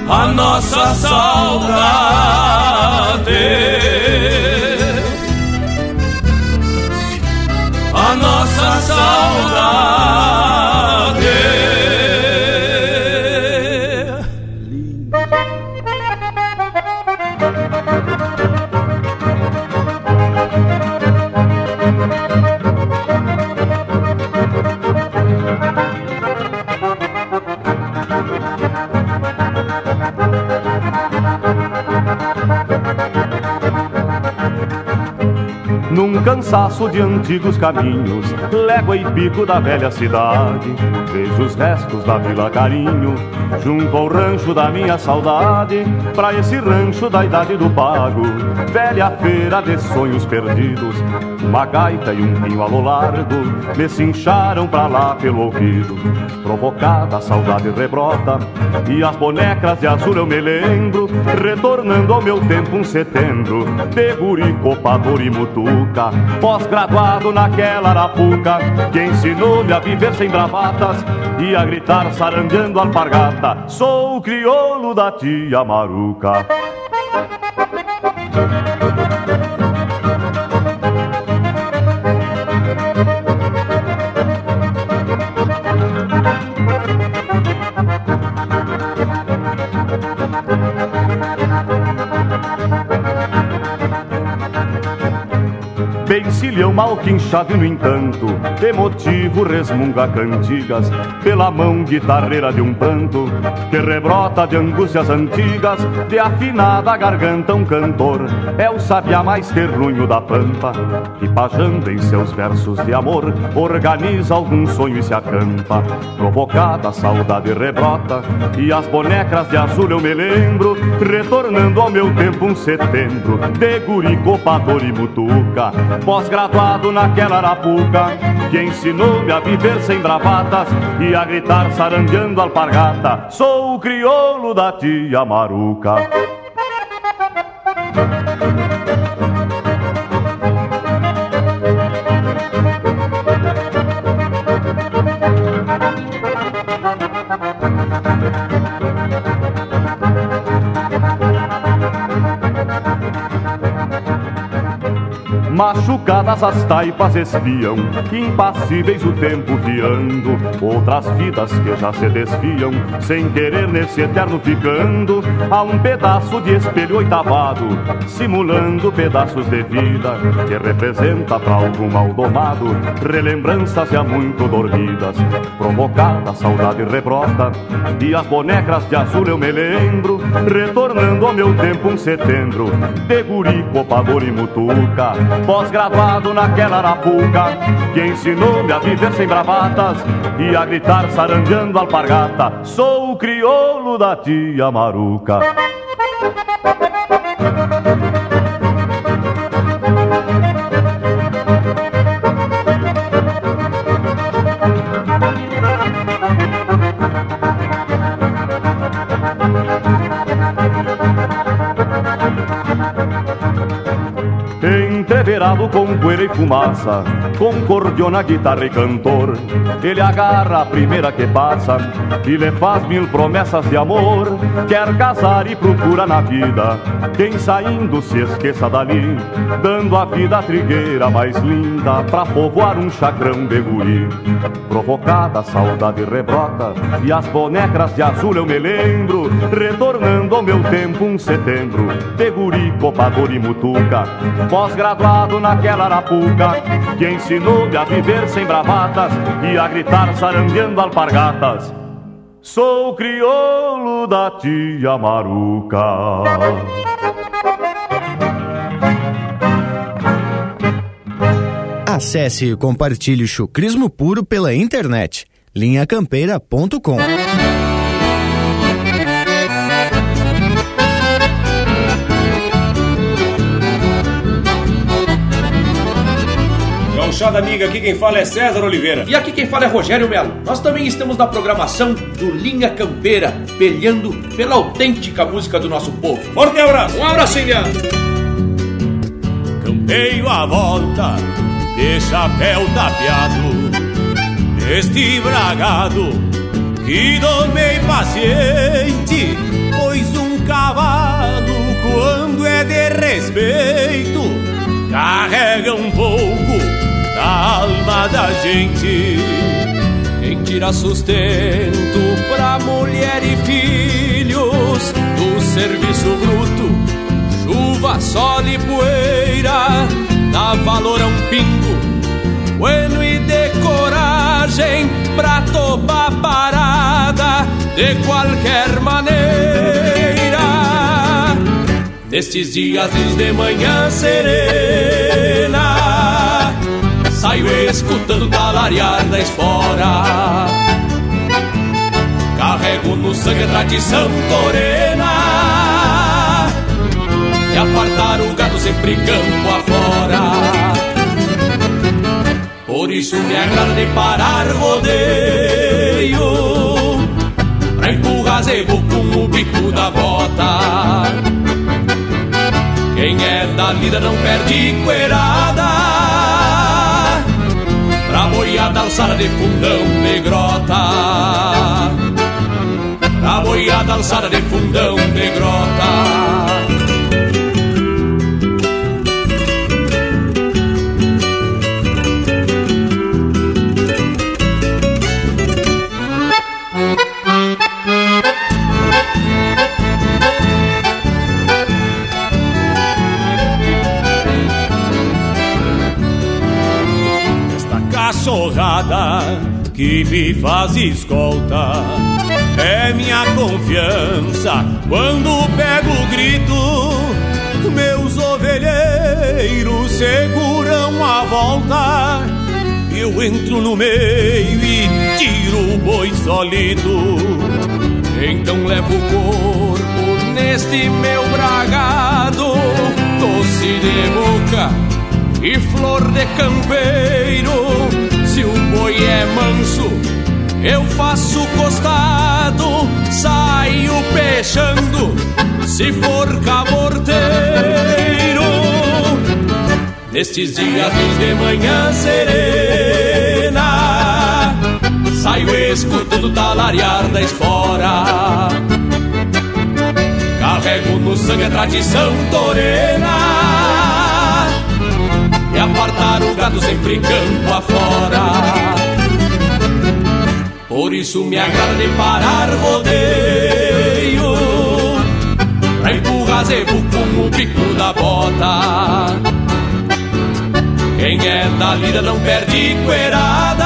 A nossa saudade. Num cansaço de antigos caminhos, légua e pico da velha cidade, vejo os restos da Vila Carinho, junto ao rancho da minha saudade. Pra esse rancho da idade do pago, velha feira de sonhos perdidos, uma gaita e um pinho a lo largo me cincharam pra lá pelo ouvido. Provocada a saudade rebrota, e as bonecas de azul eu me lembro, retornando ao meu tempo um setembro, de guri, copador e mutuca, pós-graduado naquela arapuca, que ensinou-me a viver sem bravatas e a gritar sarandeando alpargata. Sou o crioulo da tia Maruca. Bem-cilhão mal quinchado e, no entanto, de motivo resmunga cantigas, pela mão guitarreira de um pranto, que rebrota de angústias antigas, de afinada garganta um cantor, é o sabiá mais terrunho da pampa, que pajando em seus versos de amor, organiza algum sonho e se acampa. Provocada a saudade rebrota, e as bonecas de azul eu me lembro, retornando ao meu tempo um setembro, de guri, copador e butuca, pós-graduado naquela arapuca, que ensinou-me a viver sem bravatas e a gritar sarandeando alpargata. Sou o crioulo da tia Maruca. Machucadas as taipas espiam, impassíveis o tempo viando, outras vidas que já se desfiam, sem querer nesse eterno ficando. Há um pedaço de espelho oitavado, simulando pedaços de vida, que representa pra algum mal domado relembranças já muito dormidas. Provocada a saudade rebrota, e as bonecas de azul eu me lembro, retornando ao meu tempo um setembro, de guri, copador e mutuca, pós-graduado naquela arapuca, que ensinou-me a viver sem bravatas e a gritar sarandeando alpargata. Sou o crioulo da tia Maruca. Entreverado com poeira e fumaça, com cordiona, guitarra e cantor, ele agarra a primeira que passa e lhe faz mil promessas de amor. Quer casar e procura na vida quem saindo se esqueça dali, dando a vida a trigueira mais linda pra povoar um chacrão de guri. Provocada a saudade rebrota, e as bonecas de azul eu me lembro, retornando ao meu tempo um setembro, de guri, copador e mutuca, pós-graduado naquela arapuca, que ensinou-me a viver sem bravatas e a gritar sarandeando alpargatas. Sou o crioulo da tia Maruca. Acesse e compartilhe o chucrismo puro pela internet, linhacampeira.com. Gauchada amiga, aqui quem fala é César Oliveira. E aqui quem fala é Rogério Melo. Nós também estamos na programação do Linha Campeira, pelhando pela autêntica música do nosso povo. Forte abraço! Um abracinho! Campeio à volta, de chapéu tapeado, neste bragado que domei paciente, pois um cavalo, quando é de respeito, carrega um pouco da alma da gente. Quem tira sustento pra mulher e filhos do serviço bruto chuva, sol e poeira, dá valor a um pingo, bueno e de coragem, pra topar parada de qualquer maneira. Nestes dias de manhã serena, saio escutando talarear da espora. Carrego no sangue a tradição torena e apartar o gado sempre campo afora. Por isso me agrada de parar rodeio, pra empurrar zebo com o bico da bota. Quem é da lida não perde coerada, pra boiada alçada de fundão de grota. A boiada alçada de fundão de grota. Esta cachorrada que me faz escolta é minha confiança quando pego o grito. Meus ovelheiros seguram a volta, eu entro no meio e tiro o boi solito. Então levo o corpo neste meu bragado, doce de boca e flor de campeiro. Se o boi é manso, eu faço costado, saio peixando, se for caborteiro. Nestes dias de manhã serena, saio escutando o talarear da espora. Carrego no sangue a tradição torena e apartar o gado sempre campo afora. Por isso me agrada de parar rodeio, pra empurrar zebo com o bico da bota. Quem é da lida não perde coerada,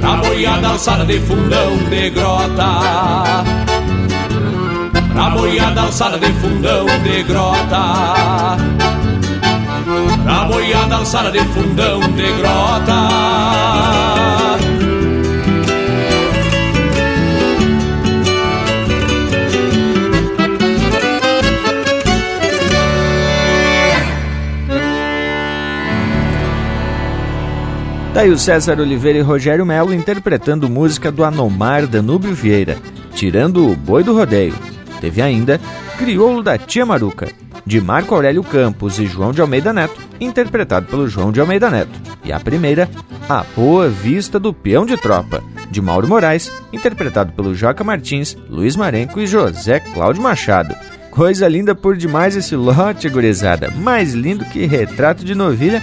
pra boiada alçada de fundão de grota. Pra boiada alçada de fundão de grota. Pra boiada alçada de fundão de grota. Daí o César Oliveira e Rogério Melo interpretando música do Anomar Danúbio Vieira, Tirando o Boi do Rodeio. Teve ainda Crioulo da Tia Maruca, de Marco Aurélio Campos e João de Almeida Neto, interpretado pelo João de Almeida Neto. E a primeira, A Boa Vista do Peão de Tropa, de Mauro Moraes, interpretado pelo Joca Martins, Luiz Marenco e José Cláudio Machado. Coisa linda por demais esse lote, gurizada, mais lindo que retrato de novilha,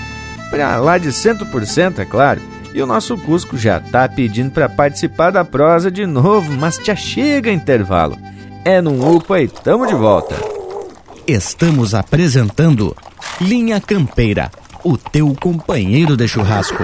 pra lá de 100%, é claro. E o nosso Cusco já tá pedindo pra participar da prosa de novo, mas já chega intervalo. É num UPA e tamo de volta. Estamos apresentando Linha Campeira, o teu companheiro de churrasco.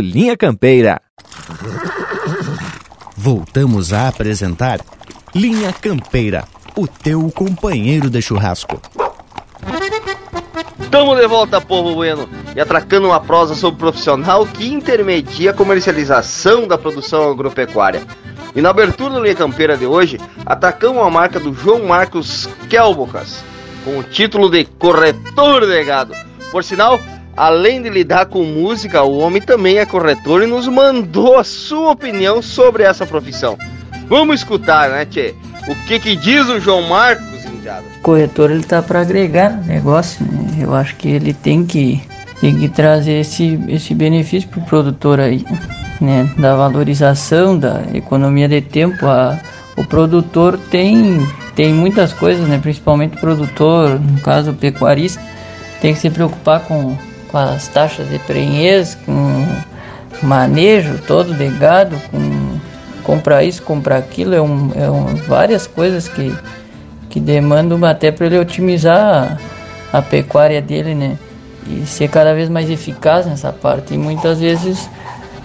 Linha Campeira. Voltamos a apresentar Linha Campeira, o teu companheiro de churrasco. Tamo de volta, povo bueno, e atracando uma prosa sobre o profissional que intermedia a comercialização da produção agropecuária. E na abertura do Linha Campeira de hoje, atacamos a marca do João Marcos Kelbouscas, com o título de corretor de gado. Por sinal, além de lidar com música, o homem também é corretor e nos mandou a sua opinião sobre essa profissão. Vamos escutar, né, tchê? O que que diz o João Marcos, Indiada? O corretor, ele tá para agregar no negócio, né? Eu acho que ele tem que trazer esse benefício pro produtor aí, né? Da valorização, da economia de tempo. O produtor tem muitas coisas, né? Principalmente o produtor, no caso o pecuarista, tem que se preocupar com as taxas de prenhez, com manejo todo de gado, com comprar isso, comprar aquilo, várias coisas que demandam até para ele otimizar a pecuária dele, né? E ser cada vez mais eficaz nessa parte. E muitas vezes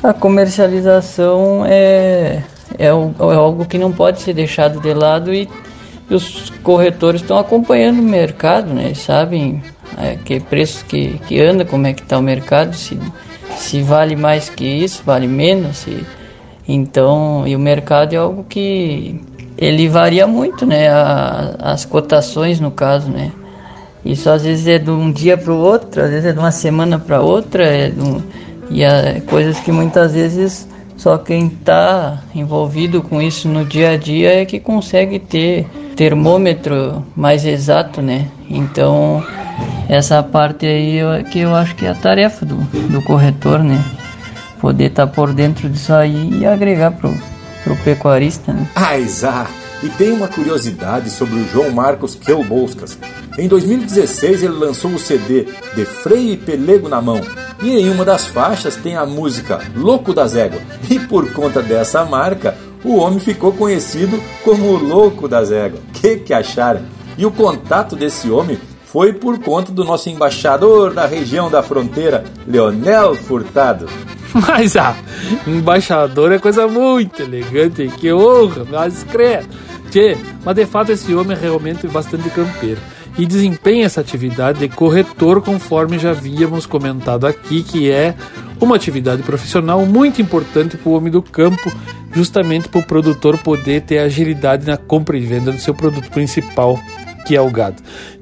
a comercialização é algo que não pode ser deixado de lado, e os corretores estão acompanhando o mercado, né? Eles sabem que preços que anda, como é que está o mercado, se vale mais que isso, vale menos. Então, e o mercado é algo que ele varia muito, né? As cotações, no caso, né? Isso às vezes é de um dia para o outro, às vezes é de uma semana para outra, e é coisas que muitas vezes só quem está envolvido com isso no dia a dia é que consegue ter termômetro mais exato, né? Então, essa parte aí que eu acho que é a tarefa do corretor, né? Poder estar por dentro disso aí e agregar pro pecuarista, né? E tem uma curiosidade sobre o João Marcos Kelbouscas. Em 2016 ele lançou o CD De Freio e Pelego na Mão, e em uma das faixas tem a música Louco da Zégua, e por conta dessa marca o homem ficou conhecido como o Louco da Zégua. Que acharam? E o contato desse homem foi por conta do nosso embaixador da região da fronteira, Leonel Furtado. Mas embaixador é coisa muito elegante, que honra, mas credo. Tchê, mas de fato esse homem é realmente bastante campeiro e desempenha essa atividade de corretor, conforme já havíamos comentado aqui, que é uma atividade profissional muito importante para o homem do campo, justamente para o produtor poder ter agilidade na compra e venda do seu produto principal, que é o gado.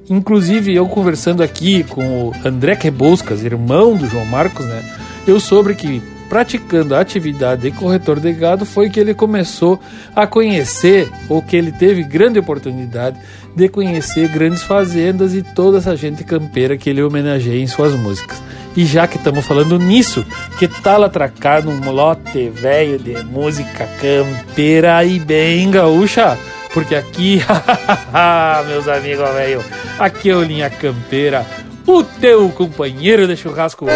Inclusive, eu conversando aqui com o André Kelbouscas, irmão do João Marcos, né? Eu soube que, praticando a atividade de corretor de gado, foi que ele começou a conhecer, ou que ele teve grande oportunidade de conhecer grandes fazendas e toda essa gente campeira que ele homenageia em suas músicas. E já que estamos falando nisso, que tal atracar num lote velho de música campeira e bem gaúcha? Porque aqui, meus amigos velho, aqui é o Linha Campeira, o teu companheiro de churrasco.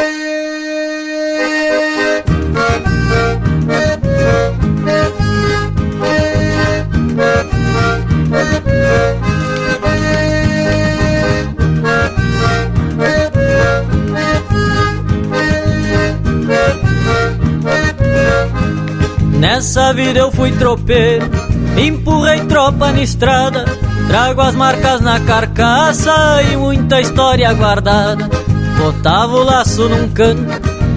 Nessa vida eu fui tropeiro, empurrei tropa na estrada, trago as marcas na carcaça e muita história guardada. Botava o laço num canto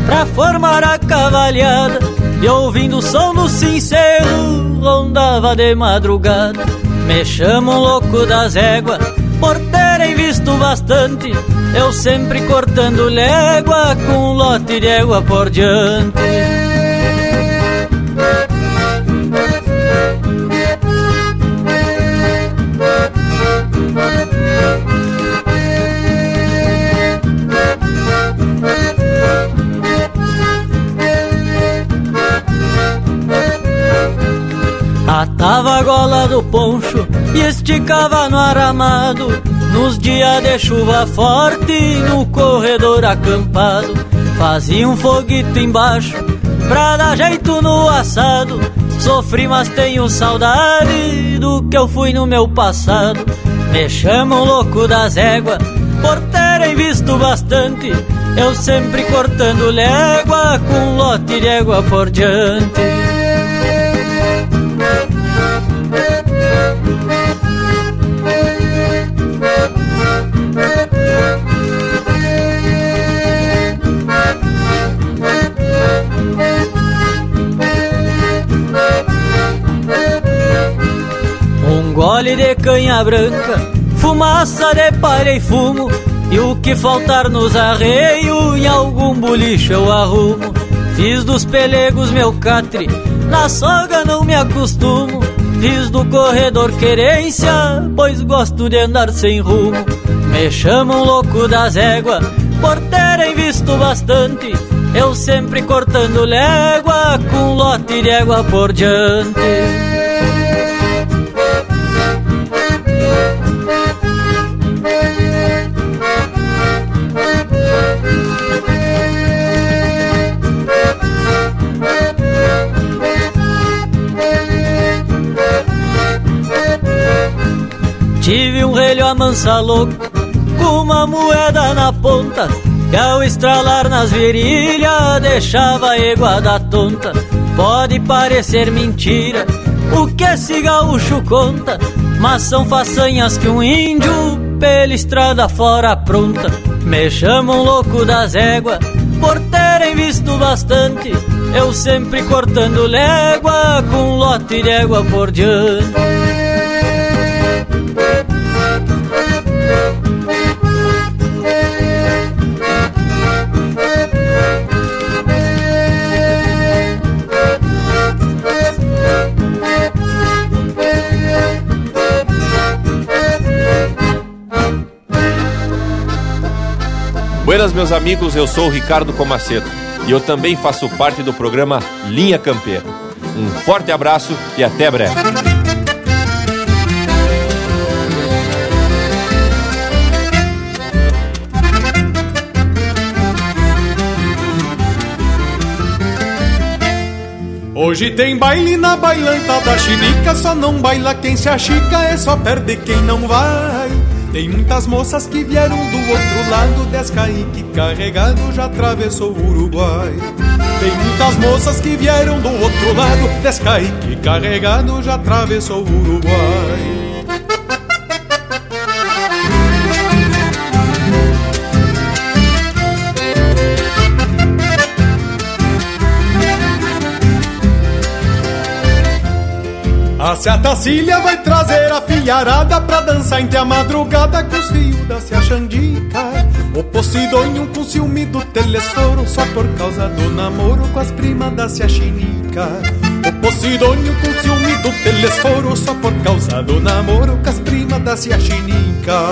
pra formar a cavalhada, e ouvindo o som do sincero rondava de madrugada. Me chamam louco das éguas por terem visto bastante, eu sempre cortando légua com um lote de égua por diante. Atava a gola do poncho e esticava no aramado, nos dias de chuva forte, no corredor acampado. Fazia um foguito embaixo pra dar jeito no assado. Sofri, mas tenho saudade do que eu fui no meu passado. Me chamam louco das éguas por terem visto bastante, eu sempre cortando légua com um lote de égua por diante. Um gole de canha branca, fumaça de palha e fumo, e o que faltar nos arreios em algum bolicho eu arrumo. Fiz dos pelegos meu catre, na soga não me acostumo, desliz do corredor querência, pois gosto de andar sem rumo. Me chamam louco das éguas por terem visto bastante, eu sempre cortando légua com lote de égua por diante. Tive um relho a mansa louco, com uma moeda na ponta, que ao estralar nas virilhas deixava a égua da tonta. Pode parecer mentira o que esse gaúcho conta, mas são façanhas que um índio pela estrada fora apronta. Me chamam louco das éguas por terem visto bastante, eu sempre cortando légua com um lote de égua por diante. Buenas, meus amigos, eu sou o Ricardo Comaceto e eu também faço parte do programa Linha Campeira. Um forte abraço e até breve. Hoje tem baile na bailanta da chinica, só não baila quem se achica, é só perde quem não vai. Tem muitas moças que vieram do outro lado, 10 caique carregado já atravessou o Uruguai. Tem muitas moças que vieram do outro lado, 10 caique carregado já atravessou o Uruguai. A Seatacília vai trazer a filharada pra dançar entre a madrugada com os fios da Seachandica. O Posidônio com ciúme do telesforo só por causa do namoro com as primas da Seachinica. O Posidônio com ciúme do telesforo só por causa do namoro com as primas da Seachinica.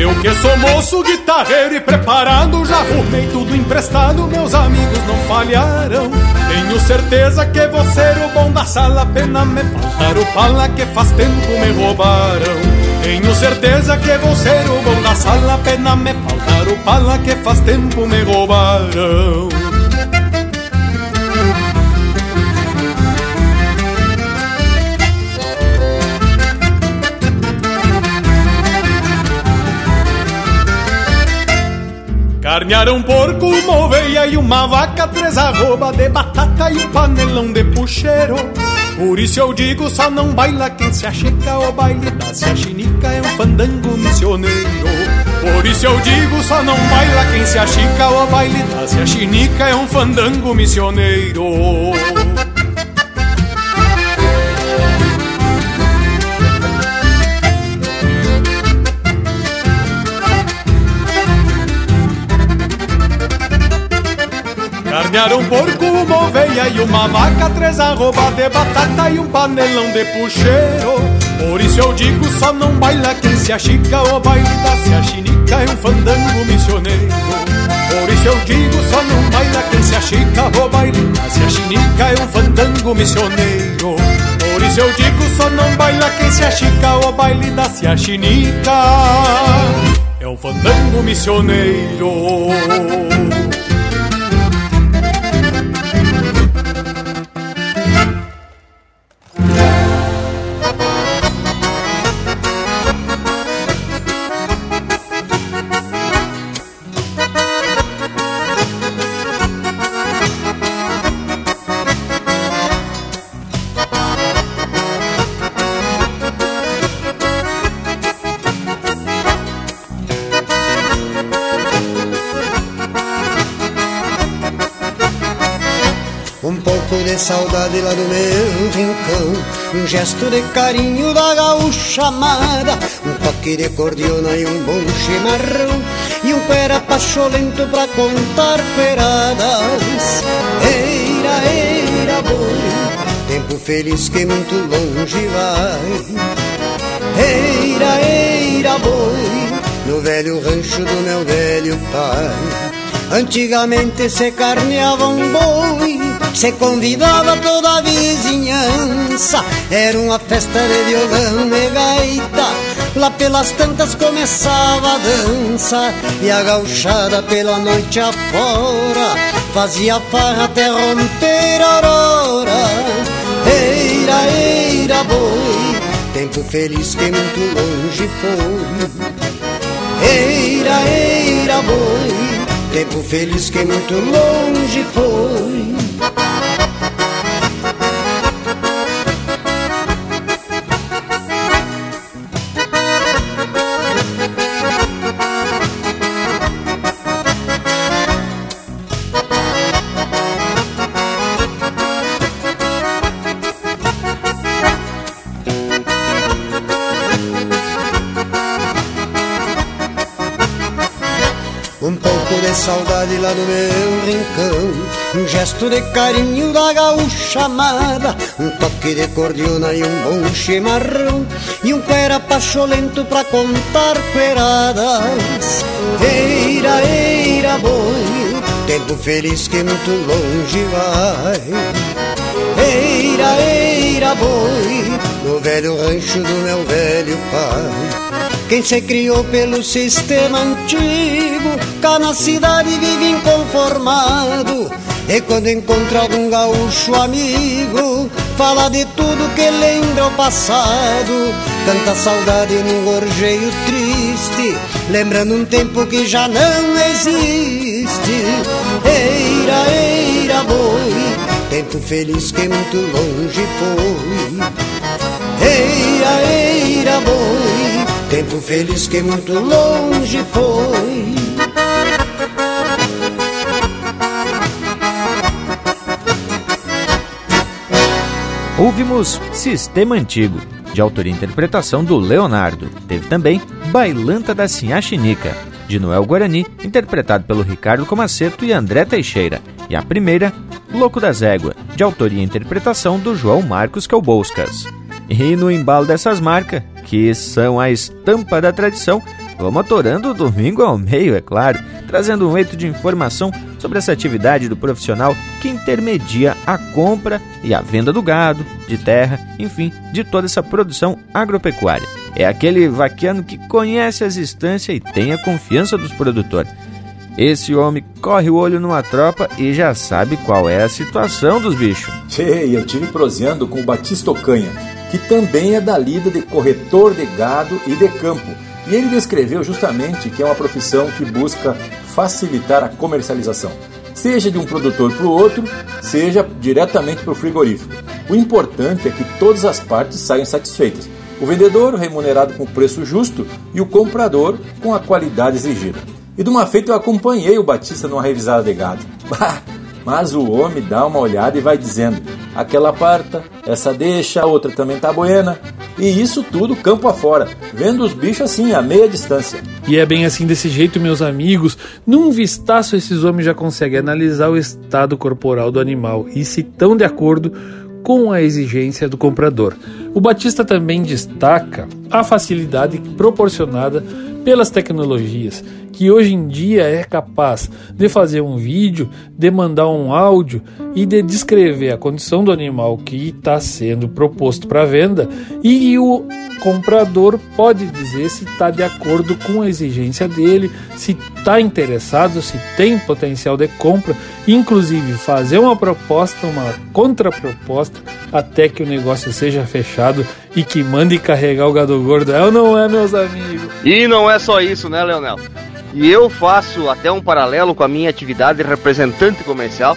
Eu que sou moço, guitarreiro e preparado, já arrumei tudo emprestado, meus amigos não falharam. Tenho certeza que vou ser o bom da sala, pena me faltar o pala que faz tempo me roubaram. Tenho certeza que vou ser o bom da sala, pena me faltar o pala que faz tempo me roubaram. Carnearam um porco, uma ovelha e uma vaca, 3 arroba de batata e um panelão de puxeiro. Por isso eu digo, só não baila quem se achica, o baile da Seachinica é um fandango missioneiro. Por isso eu digo, só não baila quem se achica, o baile da Seachinica é um fandango missioneiro. Carnearam um porco, uma ovelha e uma vaca, 3 arroba de batata e um panelão de puxeiro. Por isso eu digo, só não baila quem se achica, o baile da Seachinica é um fandango missioneiro. Por isso eu digo, só não baila quem se achica, o baile da Seachinica é um fandango missioneiro. Por isso eu digo, só não baila quem se achica, o baile da Seachinica é um fandango missioneiro. de saudade lá do meu rincão, um gesto de carinho da gaúcha amada, um toque de cordiona e um bom chimarrão, e um cuera pacholento pra contar cueradas. Eira, eira, boi, tempo feliz que muito longe vai. Eira, eira, boi, no velho rancho do meu velho pai. Antigamente se carneava um boi, se convidava toda a vizinhança, era uma festa de violão e gaita, lá pelas tantas começava a dança, e a gauchada pela noite afora fazia farra até romper a aurora. Eira, eira, boi, tempo feliz que muito longe foi. Eira, eira, boi, tempo feliz que muito longe foi. Saudade lá do meu rincão, um gesto de carinho da gaúcha amada, um toque de cordiona e um bom chimarrão, e um cuera pacholento pra contar cueradas. Eira, eira, boi, tempo feliz que muito longe vai. Eira, eira, boi, no velho rancho do meu velho pai. Quem se criou pelo sistema antigo, cá na cidade vive inconformado, e quando encontra algum gaúcho amigo, fala de tudo que lembra o passado, canta saudade num gorjeio triste, lembrando um tempo que já não existe. Eira, eira, boi, tempo feliz que muito longe foi. Eira, eira, boi, tempo feliz que muito longe foi. Ouvimos Sistema Antigo, de autoria e interpretação do Leonardo. Teve também Bailanta da Sinhá Chinica, de Noel Guarani, interpretado pelo Ricardo Comaceto e André Teixeira. E a primeira, Louco da Zégua, de autoria e interpretação do João Marcos Kelbouscas. E no embalo dessas marcas, que são a estampa da tradição, vamos atorando o domingo ao meio, é claro, trazendo um eito de informação sobre essa atividade do profissional que intermedia a compra e a venda do gado, de terra, enfim, de toda essa produção agropecuária. É aquele vaquiano que conhece as instâncias e tem a confiança dos produtores. Esse homem corre o olho numa tropa e já sabe qual é a situação dos bichos. Tchê, eu estive proseando com o Batista Ocanha, que também é da lida de corretor de gado e de campo. E ele descreveu justamente que é uma profissão que busca facilitar a comercialização, seja de um produtor para o outro, seja diretamente para o frigorífico. O importante é que todas as partes saiam satisfeitas. O vendedor remunerado com preço justo e o comprador com a qualidade exigida. E de uma feita eu acompanhei o Batista numa revisada de gado. Mas o homem dá uma olhada e vai dizendo: aquela parta, essa deixa, a outra também tá buena. E isso tudo campo afora, vendo os bichos assim, a meia distância. E é bem assim desse jeito, meus amigos. Num vistaço, esses homens já conseguem analisar o estado corporal do animal e se estão de acordo com a exigência do comprador. O Batista também destaca a facilidade proporcionada pelas tecnologias, que hoje em dia é capaz de fazer um vídeo, de mandar um áudio e de descrever a condição do animal que está sendo proposto para venda, e o comprador pode dizer se está de acordo com a exigência dele, se está interessado, se tem potencial de compra, inclusive fazer uma proposta, uma contraproposta, até que o negócio seja fechado e que mande carregar o gado gordo. É ou não é, meus amigos? E não é só isso, né, Leonel? E eu faço até um paralelo com a minha atividade de representante comercial,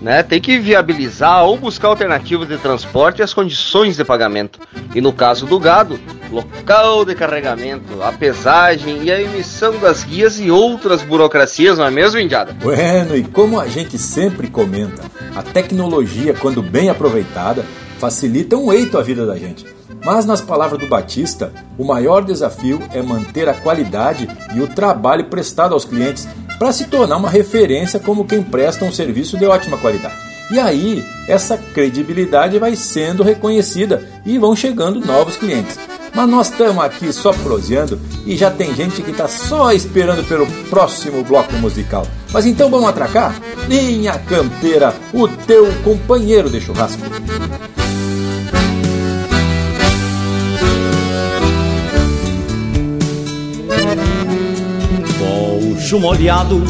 né? Tem que viabilizar ou buscar alternativas de transporte e as condições de pagamento. E no caso do gado, local de carregamento, a pesagem e a emissão das guias e outras burocracias, não é mesmo, Indiada? Bueno, e como a gente sempre comenta, a tecnologia, quando bem aproveitada, facilita um eito a vida da gente. Mas, nas palavras do Batista, o maior desafio é manter a qualidade e o trabalho prestado aos clientes para se tornar uma referência como quem presta um serviço de ótima qualidade. E aí, essa credibilidade vai sendo reconhecida e vão chegando novos clientes. Mas nós estamos aqui só proseando e já tem gente que está só esperando pelo próximo bloco musical. Mas então vamos atracar? Linha Campeira, o teu companheiro de churrasco. Poncho molhado,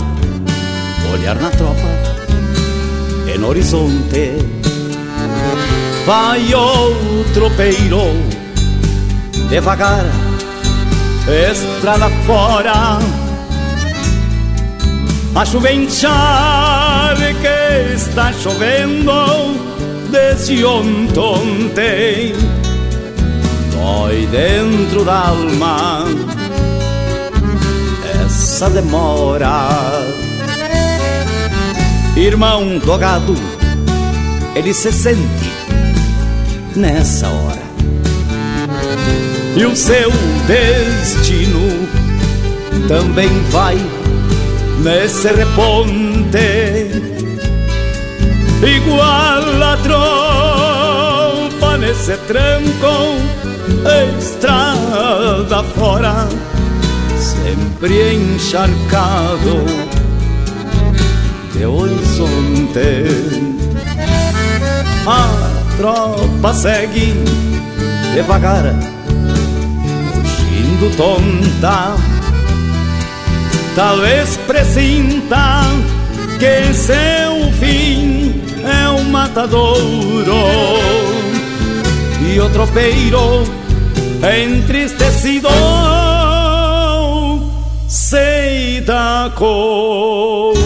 olhar na tropa. É no horizonte vai o tropeiro devagar, estrada fora. A chuva encharca, está chovendo desde ontem. Dói dentro da alma essa demora. Irmão do gado, ele se sente nessa hora. E o seu destino também vai nesse reponte. Igual a tropa nesse tranco, estrada fora, sempre encharcado de horizonte. A tropa segue devagar, fugindo tonta. Talvez presinta que seu fim é um matadouro. E o tropeiro entristecido se dá conta.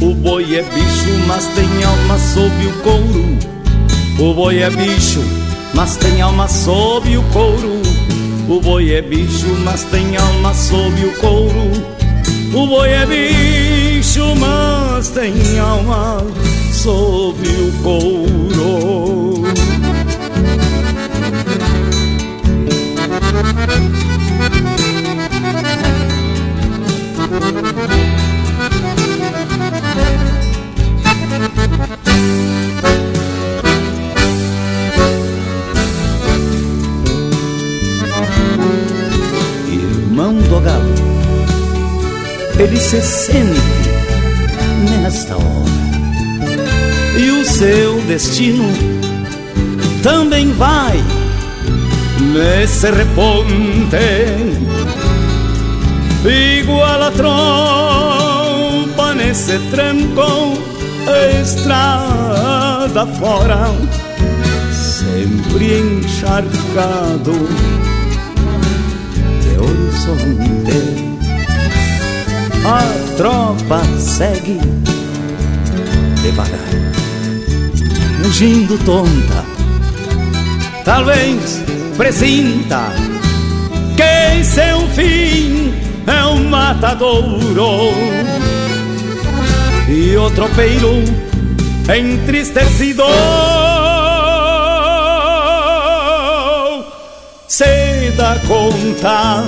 O boi é bicho, mas tem alma sob o couro. O boi é bicho, mas tem alma sob o couro. O boi é bicho, mas tem alma sob o couro. O boi é bicho, mas tem alma sob o couro. Irmão do galo, ele se sente nesta hora. E o seu destino também vai nesse reponte. Igual a trompa nesse tranco, estrada fora, sempre encharcado de horizonte. A tropa segue devagar, fugindo tonta. Talvez presinta que seu fim é um matadouro. E o tropeiro entristecido se dá conta.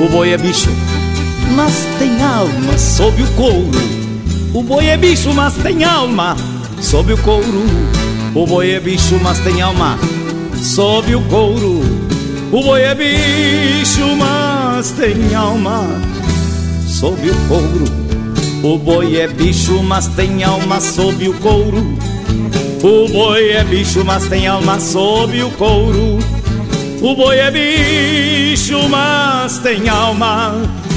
O boi é bicho, mas tem alma sob o couro. O boi é bicho, mas tem alma sob o couro. O boi é bicho, mas tem alma sob o couro. O boi é bicho, mas tem alma sob o couro. O boi é bicho, mas tem alma sob o couro. O boi é bicho, mas tem alma sob o couro. O boi é bicho, mas tem alma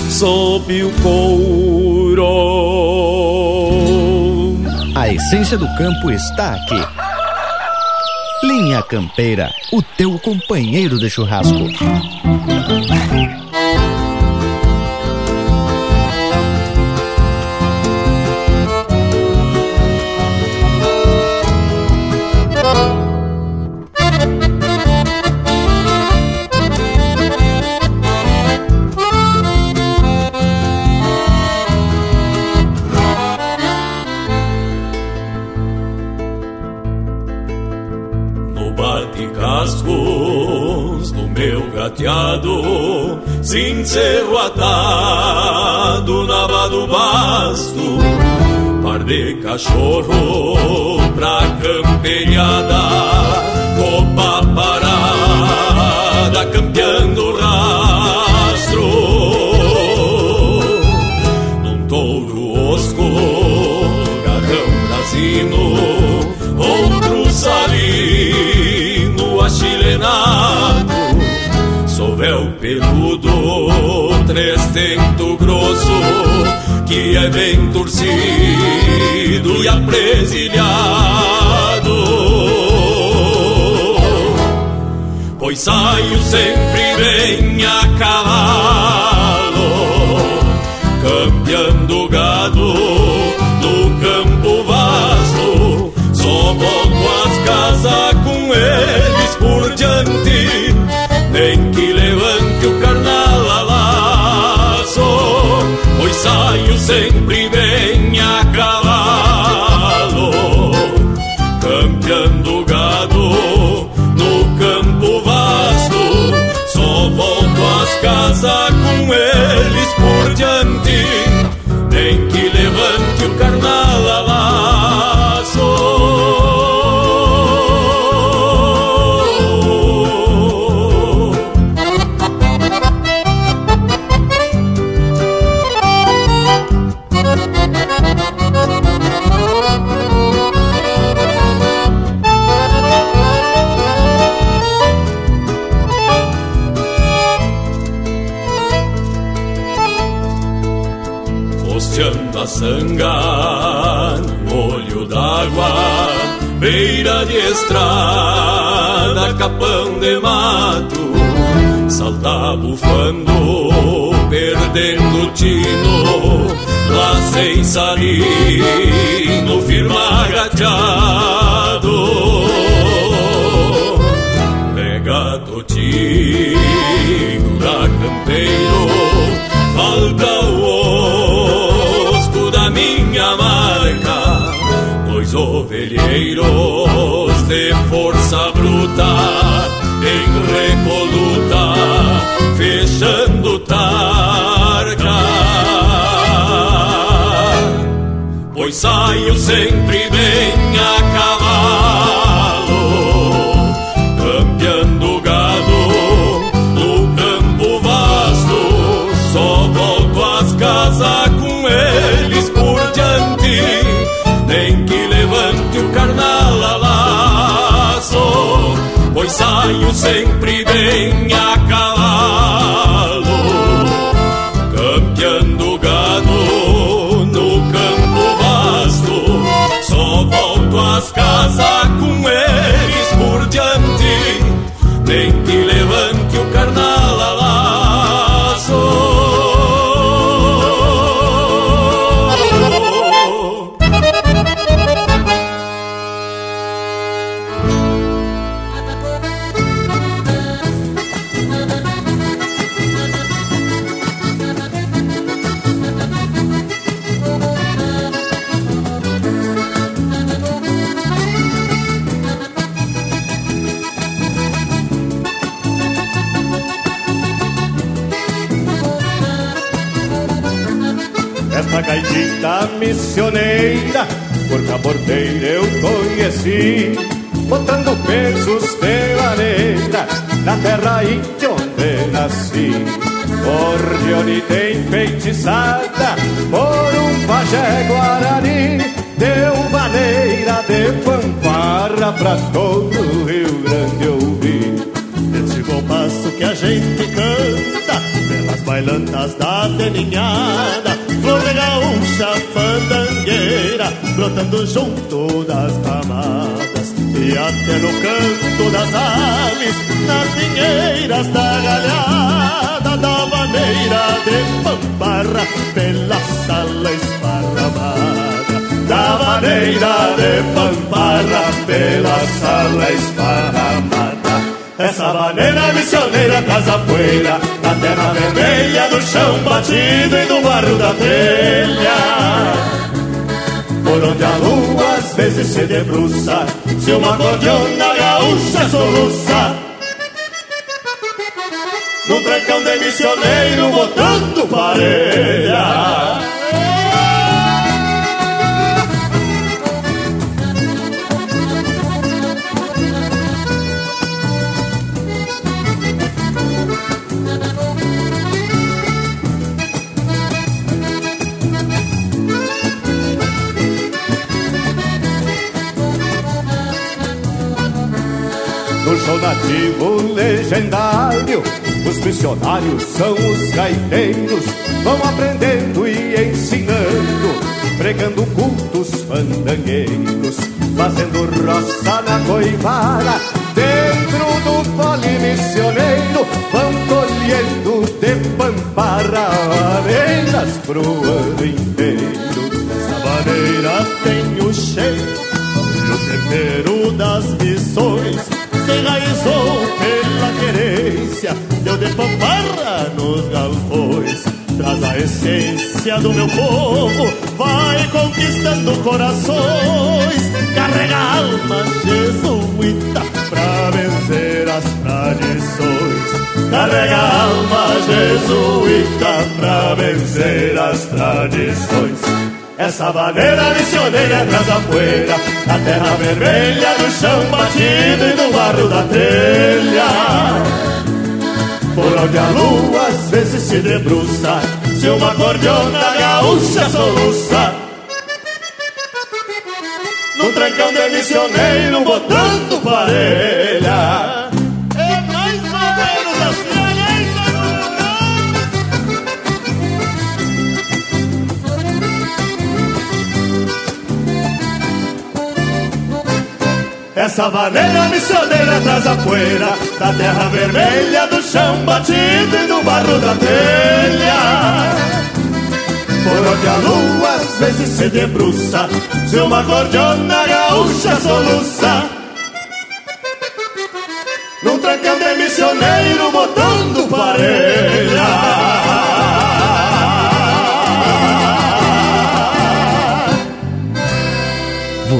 sob o couro. A essência do campo está aqui. Linha Campeira, o teu companheiro de churrasco. prateado, cinzeiro atado na aba do basto, par de cachorro pra campelhada, copa parada campeando o rastro, num touro osco, garrão brasino, outro salino achilenado, sovel peludo, três tento grosso, que é bem torcido e apresilhado, pois saio sempre bem a cavalo, campeando gado no campo vasto. Só volto às casas com eles por diante, nem que levante o carnal a laço, pois saio sempre bem a cavalo, campeando gado no campo vasto. Só volto às casas com eles por diante, nem que levante o carnal a laço. Sanga no olho d'água, beira de estrada, capão de mato, salta bufando, perdendo tino, lá sem sarino, firma agachado, pega totigo da campeiro, falta o minha marca, dois ovelheiros de força bruta, em recoluta, fechando targa, pois saio sempre bem a cavalo, campeando gado no campo vasto. Só volto às casas com eles por diante, nem que levante o carnal a laço, pois saio sempre bem a cavalo, campeando gado no campo vasto. Só volto às casas com eles por diante, nem que levante o carnal a laço. Gaitita missioneira, por cabordeira eu conheci, botando pesos de lareira na terra índia onde nasci. Cordeonita enfeitiçada por um pajé guarani, deu maneira de fanfarra pra todo o Rio Grande ouvir. Esse compasso que a gente canta pelas bailantas da delinhada, flor de gaúcha fandangueira, brotando junto das camadas, e até no canto das aves, nas vinheiras da galhada, da maneira de pamparra pela sala esparramada, da maneira de pamparra pela sala esparramada. Essa maneira missioneira traz a poeira da terra vermelha, do chão batido e do barro da telha, por onde a lua às vezes se debruça, se uma cordiona gaúcha soluça. no trancão de missioneiro botando parelha. No show nativo legendário, os missionários são os gaiteiros, vão aprendendo e ensinando, pregando cultos fandangueiros, fazendo roça na coivara. Dentro do vale missioneiro vão colhendo de pampara areias pro ano inteiro. Essa maneira tem o cheiro e o tempero das missões, se enraizou pela querência, deu de pamparra nos galpões. Traz a essência do meu povo, vai conquistando corações, carrega a alma jesuíta pra vencer as tradições, carrega a alma jesuíta pra vencer as tradições. Essa bandeira missioneira traz a poeira da terra vermelha, do chão batido e do barro da telha, por onde a lua às vezes se debruça, se uma acordeona gaúcha soluça, num trancão de missioneiro botando parelha. Essa vaneira missioneira traz a poeira da terra vermelha, do chão batido e do barro da telha, por onde a lua às vezes se debruça, se uma acordeona gaúcha soluça, num trancão de missioneiro botando parelha.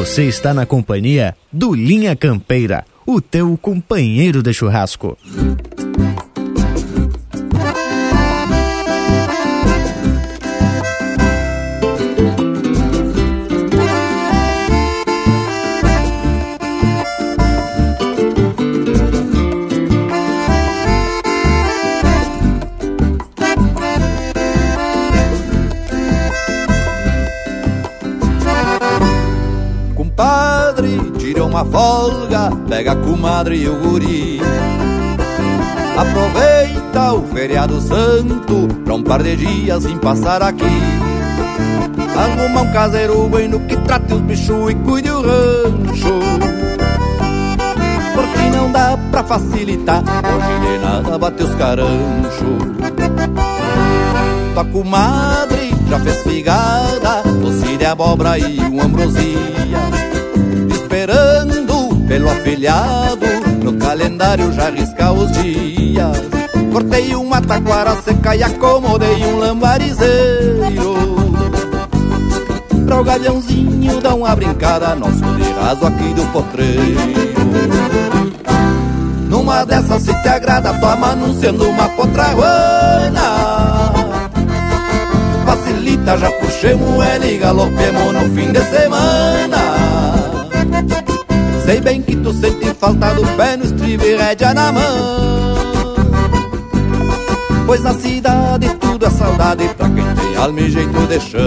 Você está na companhia do Linha Campeira, o teu companheiro de churrasco. Uma folga, pega a comadre e o guri, aproveita o feriado santo pra um par de dias em passar aqui. Arruma um caseiro bueno que trate os bichos e cuide o rancho, porque não dá pra facilitar, hoje nem nada bate os caranchos. Tua comadre já fez figada, doce de abóbora e uma ambrosia, esperando pelo afilhado, no calendário já risca os dias. Cortei uma taquara seca e acomodei um lambarizeiro, pra o galhãozinho dar uma brincada, nosso dirazo aqui do potreiro. Numa dessas se te agrada, toma anunciando uma potraguana, facilita, já puxemos ela e galopemos no fim de semana. Sei bem que tu sente falta do pé no estribo e rédea na mão, pois na cidade tudo é saudade pra quem tem alma e jeito de chão.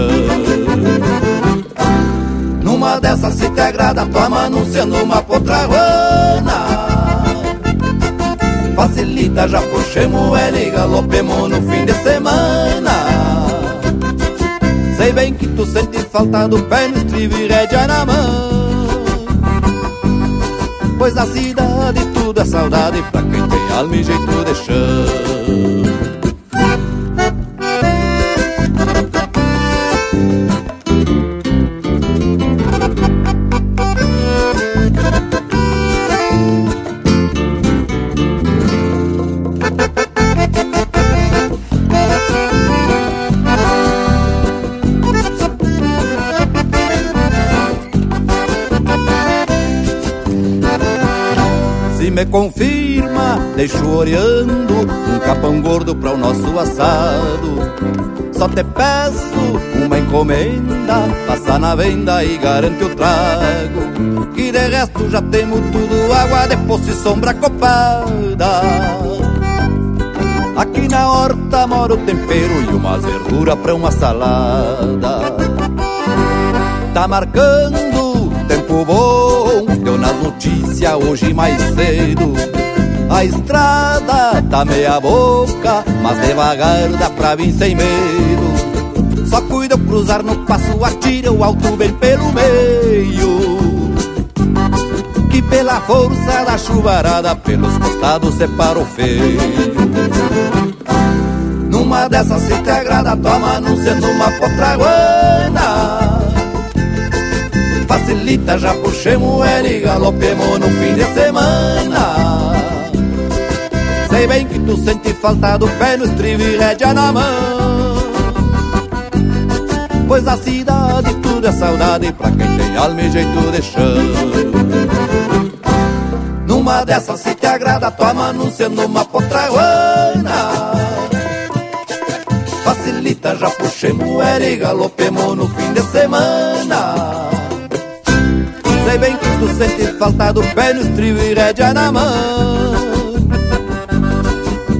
Numa dessas se te agrada, toma anunciando uma potraguana, facilita, já puxemos ela e galopemos no fim de semana. Sei bem que tu sente falta do pé no estribo e rédea na mão, pois na cidade tudo é saudade pra quem tem alma e jeito de chão. Me confirma deixo oreando um capão gordo para o nosso assado. Só te peço uma encomenda, passa na venda e garante o trago, que de resto já temos tudo, água de poço e sombra copada. Aqui na horta mora o tempero e uma verdura pra uma salada. Tá marcando tempo bom, deu nas notícias hoje mais cedo. A estrada tá meia boca, mas devagar dá pra vir sem medo. Só cuida cruzar no passo, atira o alto bem pelo meio, que pela força da chuvarada pelos costados separa o feio. Numa dessas se te agrada, toma não sendo uma potraguana. Facilita, já puxemos ele e galopemos no fim de semana. Sei bem que tu sente falta do pé no estribo e rédea na mão, pois na cidade tudo é saudade pra quem tem alma e jeito de chão. Numa dessas se te agrada, toma não sendo uma potraguana. Facilita, já puxei moer e galopemos no fim de semana. Sei bem que tu sente falta do pé no estribo e rédea na mão,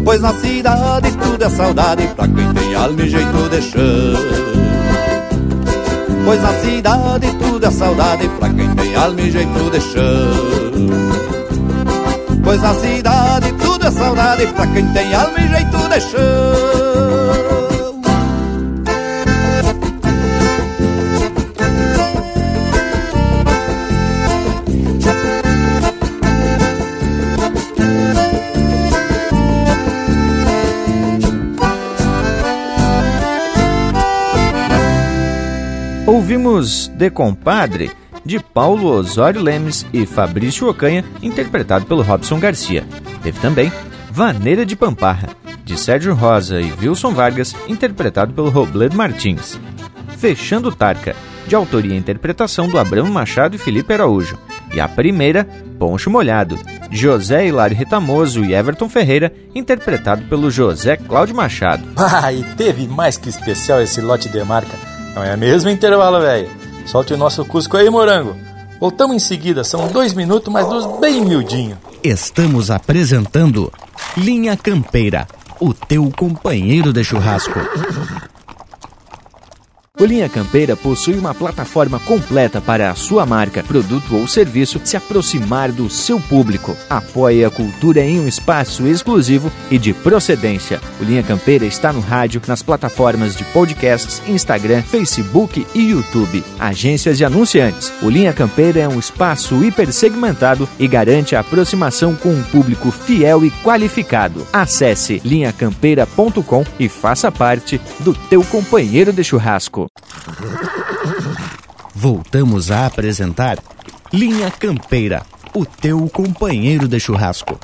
pois na cidade tudo é saudade pra quem tem alma e jeito de chão. Pois na cidade tudo é saudade pra quem tem alma e jeito de chão. Pois na cidade tudo é saudade pra quem tem alma e jeito de chão. Ouvimos De Compadre, de Paulo Osório Lemes e Fabrício Ocanha, interpretado pelo Robson Garcia. Teve também Vaneira de Pamparra, de Sérgio Rosa e Wilson Vargas, interpretado pelo Robledo Martins. Fechando Tarca, de autoria e interpretação do Abramo Machado e Felipe Araújo. E a primeira, Poncho Molhado, de José Hilário Retamoso e Everton Ferreira, interpretado pelo José Cláudio Machado. Ah, e teve mais que especial esse lote de marca. Não é mesmo intervalo, velho? Solte o nosso Cusco aí, morango. Voltamos em seguida, são 2 minutos, mas dos bem miudinho. Estamos apresentando Linha Campeira, o teu companheiro de churrasco. O Linha Campeira possui uma plataforma completa para a sua marca, produto ou serviço se aproximar do seu público. Apoie a cultura em um espaço exclusivo e de procedência. O Linha Campeira está no rádio, nas plataformas de podcasts, Instagram, Facebook e YouTube. Agências e anunciantes. O Linha Campeira é um espaço hipersegmentado e garante a aproximação com um público fiel e qualificado. Acesse linhacampeira.com e faça parte do teu companheiro de churrasco. Voltamos a apresentar Linha Campeira, o teu companheiro de churrasco.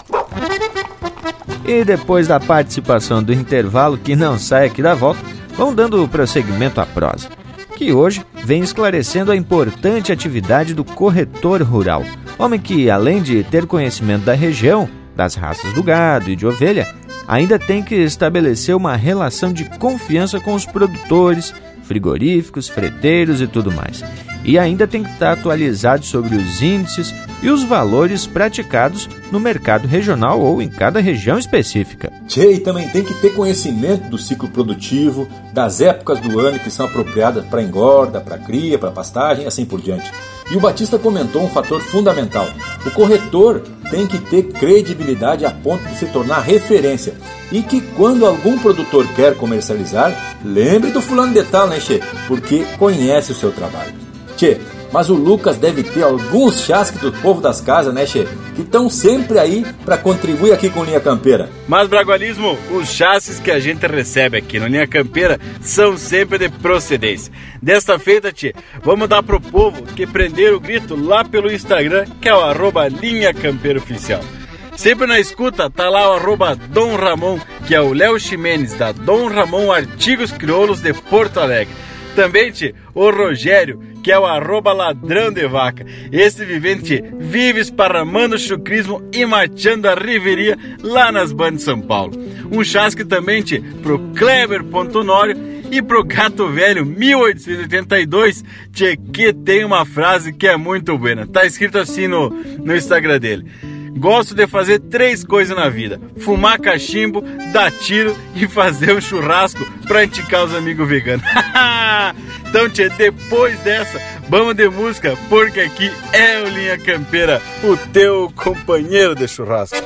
E depois da participação do intervalo, que não sai aqui da volta, vão dando prosseguimento à prosa, que hoje vem esclarecendo a importante atividade do corretor rural, homem que, além de ter conhecimento da região, das raças do gado e de ovelha, ainda tem que estabelecer uma relação de confiança com os produtores, frigoríficos, freteiros e tudo mais. E ainda tem que estar atualizado sobre os índices e os valores praticados no mercado regional ou em cada região específica. Tchê, e também tem que ter conhecimento do ciclo produtivo, das épocas do ano que são apropriadas para engorda, para cria, para pastagem e assim por diante. E o Batista comentou um fator fundamental. O corretor tem que ter credibilidade a ponto de se tornar referência. E que quando algum produtor quer comercializar, lembre do fulano de tal, né, Tchê? Porque conhece o seu trabalho. Tchê, mas o Lucas deve ter alguns chasques do povo das casas, né, Tchê? Que estão sempre aí para contribuir aqui com Linha Campeira. Mas, Bragualismo, os chasques que a gente recebe aqui no Linha Campeira são sempre de procedência. Desta feita, Tchê, vamos dar pro povo que prender o grito lá pelo Instagram, que é o @linhacampeiraoficial. Sempre na escuta, tá lá o @Dom Ramon, que é o Léo Ximenes, da Dom Ramon Artigos Crioulos de Porto Alegre. Também, tchê, o Rogério, que é o @ladrãodevaca. Esse vivente vive esparramando chucrismo e mateando a riveria lá nas bandas de São Paulo. Um chasque também, tchê, pro Kleber Pontonório e pro Gato Velho 1882, tchê, que tem uma frase que é muito buena. Tá escrito assim no Instagram dele. Gosto de fazer 3 coisas na vida: fumar cachimbo, dar tiro e fazer um churrasco pra indicar os amigos veganos. Então, tchê, depois dessa, vamos de música, porque aqui é o Linha Campeira, o teu companheiro de churrasco.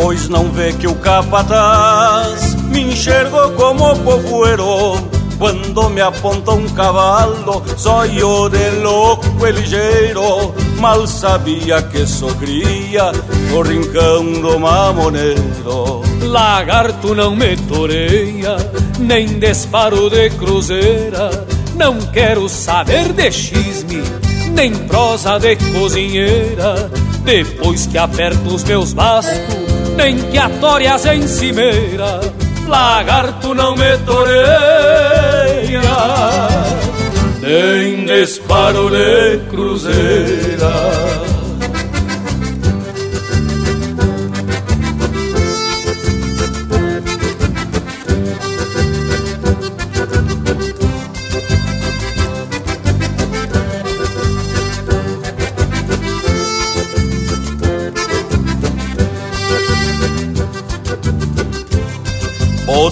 Pois não vê que o capataz me enxergou como povoeiro. Quando me aponta um cavalo, só eu de louco e ligeiro. Mal sabia que sogria no rincão do mamoneiro. Lagarto não me toreia, nem disparo de cruzeira. Não quero saber de chisme, nem prosa de cozinheira. Depois que aperto os meus bastos, nem que a tórias em cimeira, lagarto não me toreia, nem disparo de cruzeira.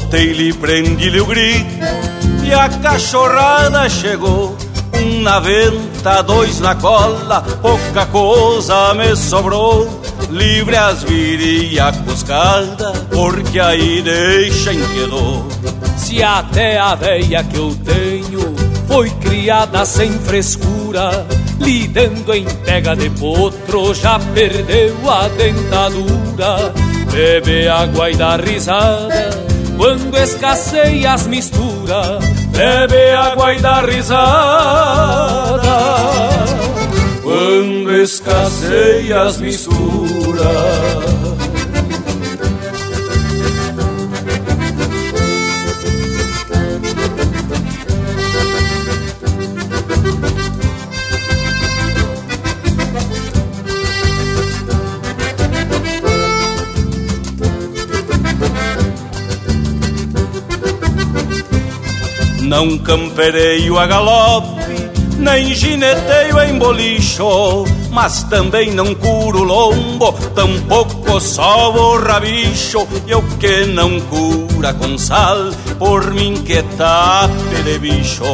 Botei-lhe, prendi-lhe o grito e a cachorrada chegou. Um na venta, 2 na cola, pouca coisa me sobrou. Livre as vira e a cuscada, porque aí deixem quedou. Se até a veia que eu tenho foi criada sem frescura, lidando em pega de potro já perdeu a dentadura. Bebe água e dá risada quando escasseia as misturas, bebe água e dá risada quando escasseia as misturas. Não campereio a galope, nem gineteio em bolicho, mas também não curo lombo, tampouco sobo rabicho. E o que não cura com sal, por mim que tape de bicho.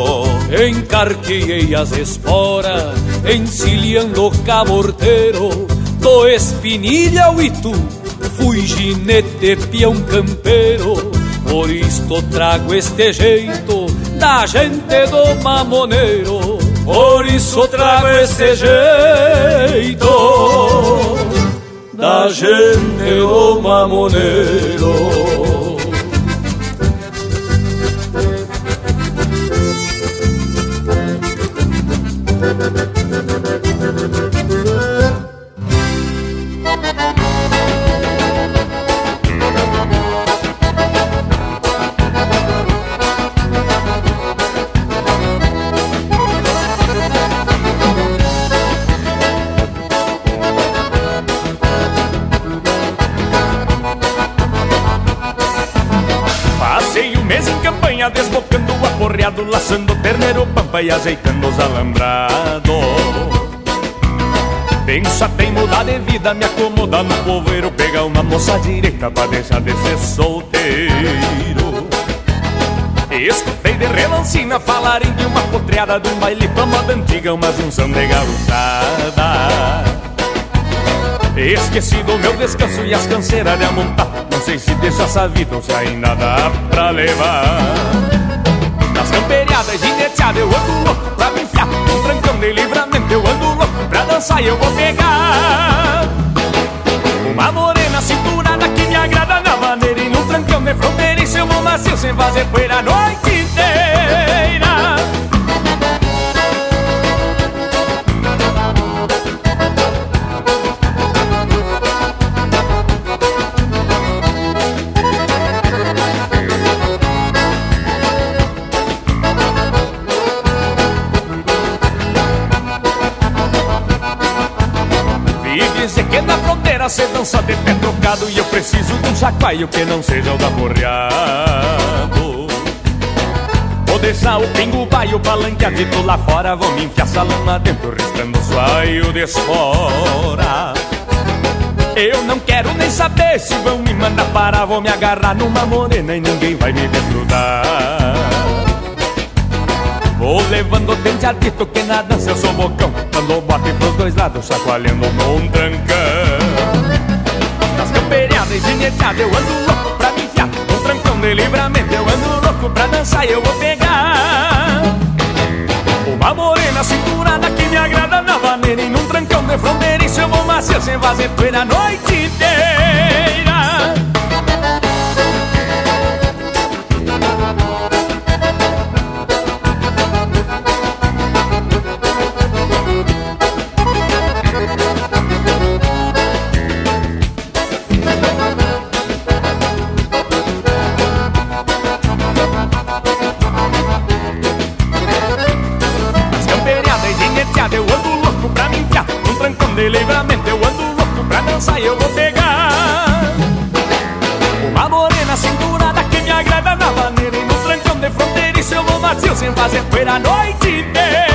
Encarqueei as esporas, encilhando o caborteiro, do espinilha ao itu, fui ginete peão campeiro. Por isto trago este jeito da gente do mamoneiro, por isso trago esse jeito da gente do mamoneiro. Desbocando o aporreado, laçando o terneiro pampa e ajeitando os alambrados. Penso até em mudar de vida, me acomodar no povoeiro, pegar uma moça direita pra deixar de ser solteiro. Escutei de relancina falarem de uma potreada, de um baile pra moda antiga, uma junção de garotada. Esqueci do meu descanso e as canseiras de amontar. Não sei se deixo essa vida ou se ainda dá pra levar. Nas campeiradas gineteadas eu ando louco pra brincar, no trancão de livramento eu ando louco pra dançar e eu vou pegar uma morena cinturada que me agrada na maneira macio sem fazer poeira a noite inteira. Cê dança de pé trocado e eu preciso de um chacoalho que não seja o da borreado. Vou deixar o pingo, baio, palanqueadito lá fora. Vou me enfiar salão lá dentro, restando o suaio de fora. Eu não quero nem saber se vão me mandar parar. Vou me agarrar numa morena e ninguém vai me desgrudar. Vou levando o penteadito que na dança eu sou bocão. Quando bate pros dois lados, chacoalhando num trancão. Nas campeiradas e gineteadas eu ando louco pra me enfiar. No trancão de livramento eu ando louco pra dançar e eu vou pegar uma morena cinturada que me agrada na vaneira. E num trancão de fronteiriço eu vou macio sem fazer poeira a noite inteira. De livramento eu ando louco pra dançar e eu vou pegar uma morena cinturada que me agrada na maneira. E no trancão de fronteiriço eu vou macio sem fazer poeira a noite inteira.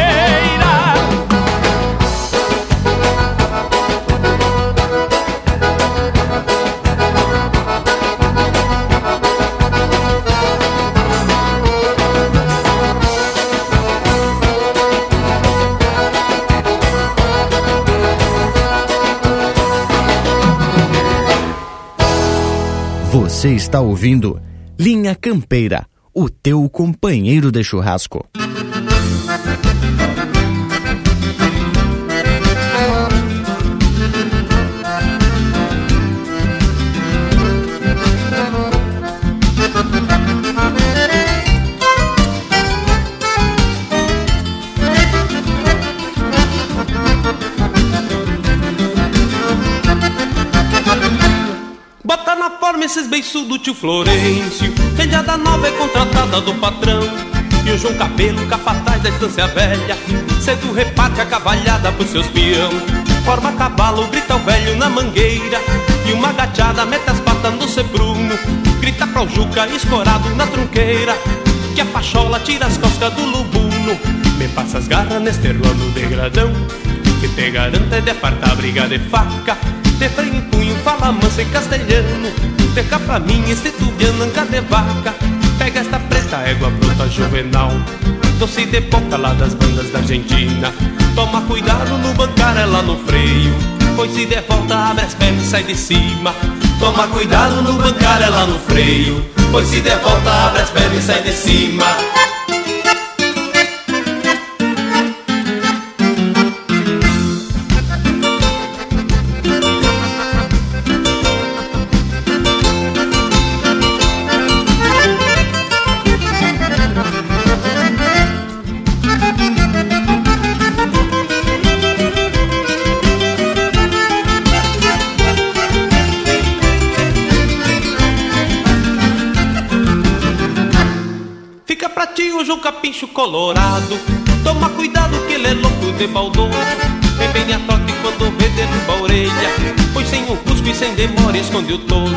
Você está ouvindo Linha Campeira, o teu companheiro de churrasco. Esses beiços do tio Florencio, vendiada nova é contratada do patrão. E o João Cabelo, capataz da estância velha, cedo reparte a cavalhada pros seus peão. Forma cavalo, grita o velho na mangueira, e uma gachada mete as patas no sebruno. Grita pra o Juca, escorado na trunqueira, que a pachola tira as costas do lubuno. Me passa as garras neste lano degradão, que te garanta de apartar briga de faca. De freio em punho, fala manso em castelhano, de cá pra mim, este tubiano, anca de vaca. Pega esta preta égua bruta juvenal, doce de boca lá das bandas da Argentina. Toma cuidado no bancar, ela no freio, pois se der volta, abre as pernas e sai de cima. Toma cuidado no bancar, ela no freio, pois se der volta, abre as pernas e sai de cima. Pincho colorado, toma cuidado que ele é louco de baldoa. Vem bem a trote quando vê derruba a orelha, pois sem um cusco e sem demora esconde o toso.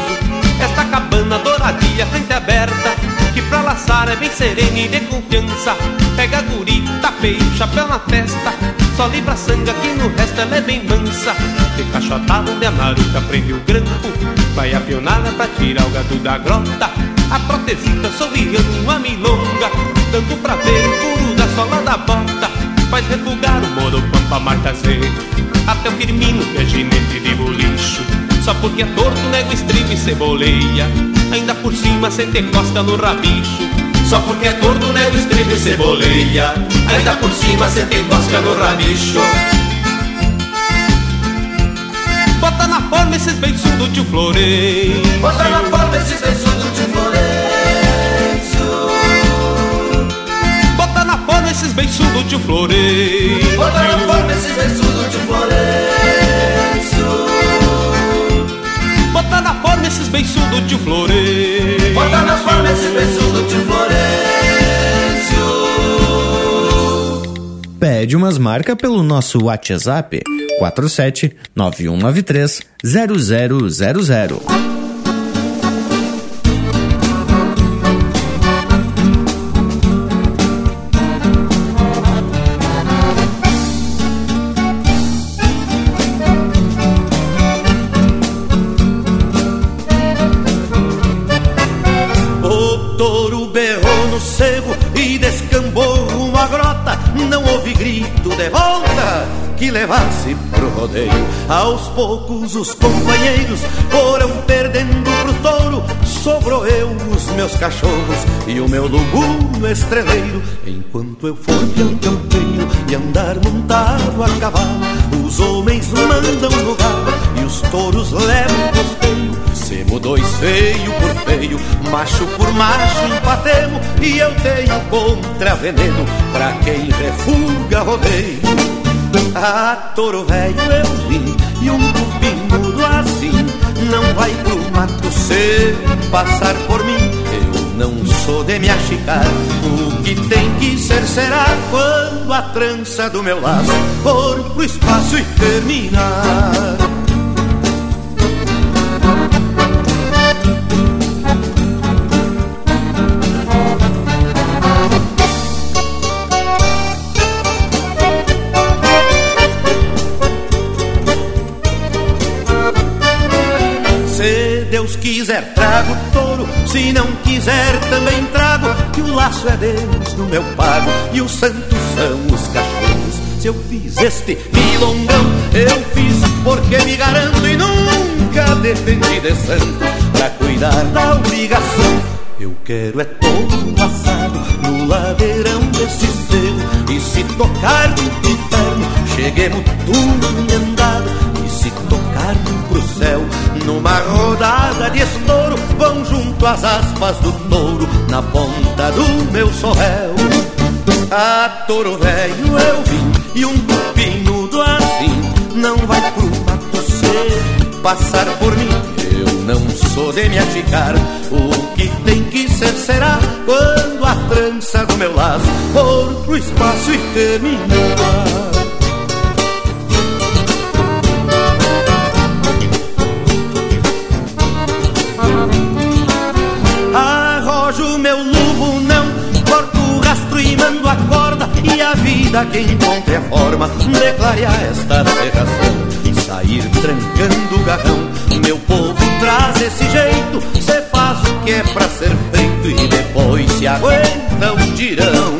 Esta cabana douradinha, frente aberta, que pra laçar é bem serena e de confiança. Pega a guri, tapeia o chapéu na testa, só livra a sanga que no resto ela é bem mansa. De cachotada de a maruca prende o grampo, vai a pionada pra tirar o gado da grota. A trotezita sorriando uma milonga, tanto pra ver o furo da sola da bota. Faz refugar o moro pampa martazeiro, até o Firmino que é ginete de bolicho. Só porque é torto nega o estribo e ceboleia, ainda por cima sem ter costa no rabicho. Só porque é torto nega o estribo e ceboleia, ainda por cima sem ter costa no rabicho. Bota na forma esses beiços do tio Florei, bota na forma esses beiços do tio Florei. beiçudo de floreio. Botaram fogo nesses beiçudo de floreio. Botaram na forma esses beiçudo de floreio. Botaram na forma esses beiçudo de floreio. Pede umas marcas pelo nosso WhatsApp 47 9193 0000. Levar-se pro rodeio. Aos poucos os companheiros foram perdendo pro touro. Sobrou eu, os meus cachorros e o meu lubuno estreleiro. Enquanto eu for pelo campeiro e andar montado a cavalo, os homens mandam lugar e os touros levam o costeio. Semo dois feio por feio, macho por macho empatemo, e eu tenho contra veneno pra quem refuga rodeio. Ah, touro velho eu vim, e um cupim mudo assim não vai pro mato se passar por mim. Eu não sou de me achicar, o que tem que ser será. Quando a trança do meu laço for pro espaço e terminar, quiser trago touro, se não quiser também trago, que o laço é Deus no meu pago e os santos são os cachorros. Se eu fiz este milongão, eu fiz porque me garanto e nunca defendi de santo pra cuidar da obrigação. Eu quero é todo passado no ladeirão desse seu, e se tocar no inferno, cheguemos tudo andado. Se tocar pro céu, numa rodada de estouro, vão junto às aspas do touro, na ponta do meu sorréu. Ah, touro velho eu vim, e um cupinhudo assim não vai pro mato se passar por mim. Eu não sou de me achicar, o que tem que ser será. Quando a trança do meu laço for pro espaço e terminar. E a vida que encontre a forma de clarear esta cerração e sair trancando o garrão. Meu povo traz esse jeito, cê faz o que é pra ser feito e depois se aguenta o tirão.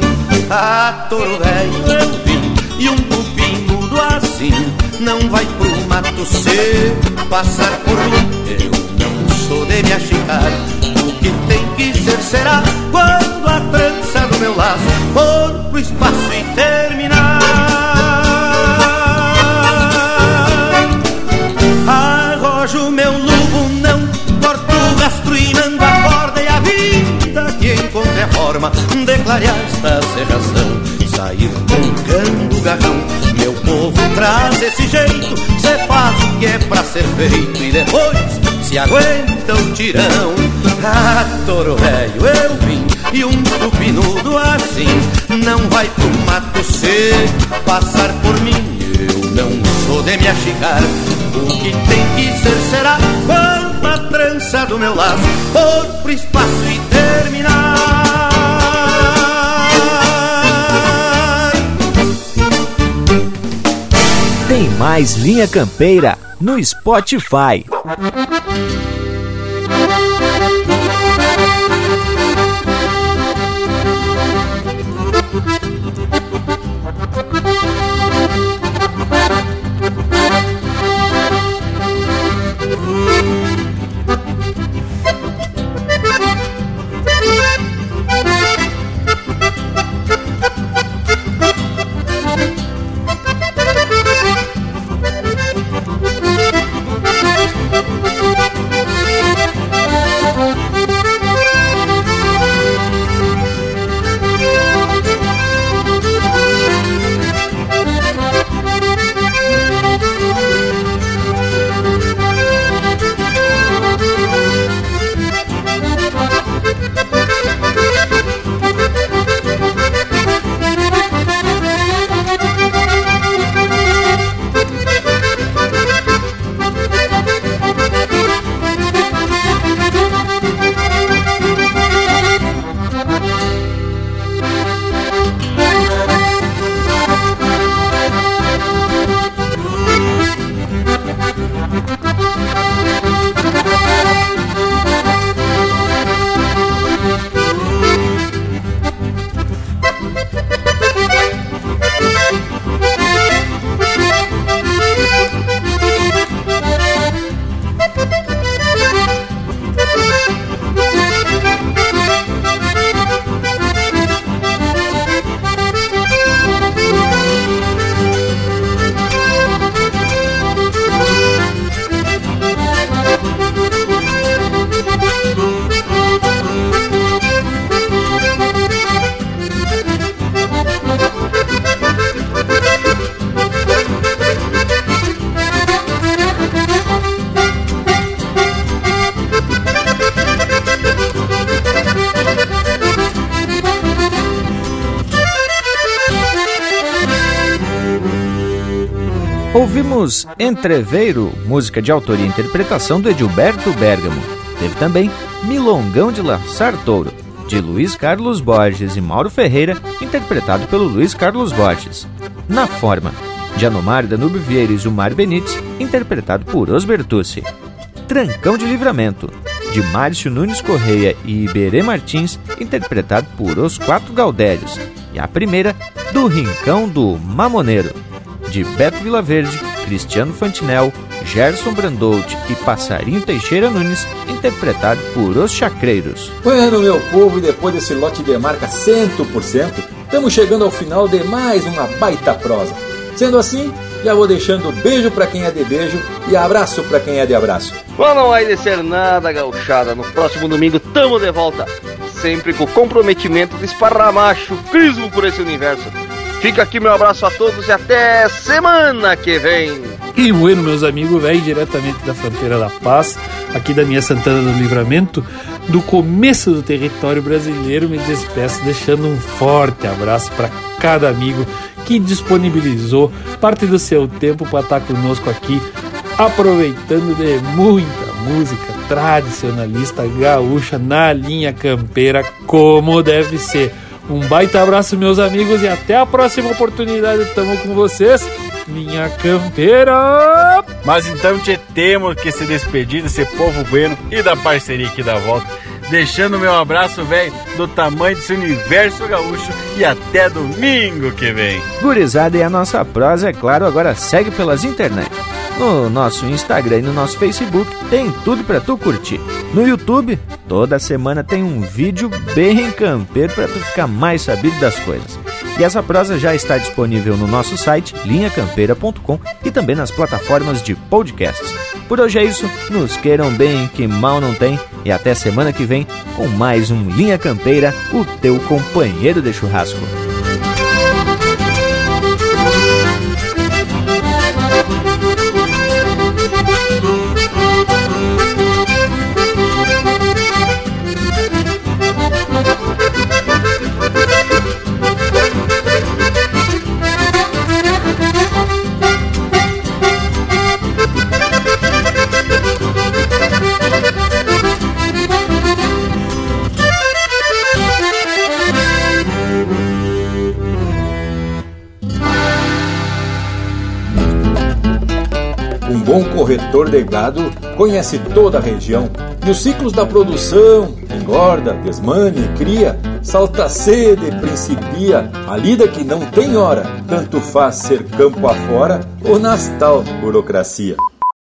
Ah, touro velho eu vim, e um cupinhudo assim não vai pro mato se passar por mim. Eu não sou de me achicar, o que tem que ser será. Quando a trança do meu laço for pro espaço e terminar, arrojo meu luvo, não corto o rastro e mando a corda, e a vida que encontre a forma de clarear esta cerração e sair tocando o garrão. Meu povo traz esse jeito, cê faz o que é pra ser feito e depois se aguenta o tirão. Ah, touro velho eu vim, e um cupinudo assim não vai pro mato se passar por mim. Eu não sou de me achicar, o que tem que ser será. Quando a trança do meu laço for pro espaço e terminar. Tem mais Linha Campeira no Spotify. Ouvimos Entreveiro, música de autoria e interpretação do Edilberto Bergamo. Teve também Milongão de Laçar Touro, de Luiz Carlos Borges e Mauro Ferreira, interpretado pelo Luiz Carlos Borges. Na Forma, de Anomar Danúbio Vieira e Zumar Benites, interpretado por Os Bertucci. Trancão de Livramento, de Márcio Nunes Correia e Iberê Martins, interpretado por Os Quatro Gaudérios. E a primeira, do Rincão do Mamoneiro, de Beto Vilaverde, Cristiano Fantinel, Gerson Brandolt e Passarinho Teixeira Nunes, interpretado por Os Chacreiros. Bueno, meu povo, e depois desse lote de marca 100%, estamos chegando ao final de mais uma baita prosa. Sendo assim, já vou deixando beijo pra quem é de beijo e abraço pra quem é de abraço. Mas não vai descer nada, gauchada. No próximo domingo tamo de volta, sempre com o comprometimento de esparramar chucrismo por esse universo. Fica aqui meu abraço a todos e até semana que vem. E bueno, meus amigos, véio, diretamente da Fronteira da Paz, aqui da minha Santana do Livramento, do começo do território brasileiro, me despeço deixando um forte abraço para cada amigo que disponibilizou parte do seu tempo para estar conosco aqui, aproveitando de muita música tradicionalista gaúcha na linha campeira, como deve ser. Um baita abraço, meus amigos, e até a próxima oportunidade. Tamo com vocês, Linha Campeira! Mas então te temo que se despedir desse povo bueno e da parceria aqui da volta, deixando meu abraço, velho, do tamanho desse universo gaúcho, e até domingo que vem. Gurizada, e a nossa prosa, é claro, agora segue pelas internet. No nosso Instagram e no nosso Facebook tem tudo pra tu curtir. No YouTube, toda semana tem um vídeo bem campeiro pra tu ficar mais sabido das coisas. E essa prosa já está disponível no nosso site, linhacampeira.com, e também nas plataformas de podcasts. Por hoje é isso, nos queiram bem, que mal não tem, e até semana que vem com mais um Linha Campeira, o teu companheiro de churrasco. Um corretor de gado conhece toda a região e os ciclos da produção, engorda, desmane, cria, salta sede, principia, a lida que não tem hora, tanto faz ser campo afora ou nas tal burocracia.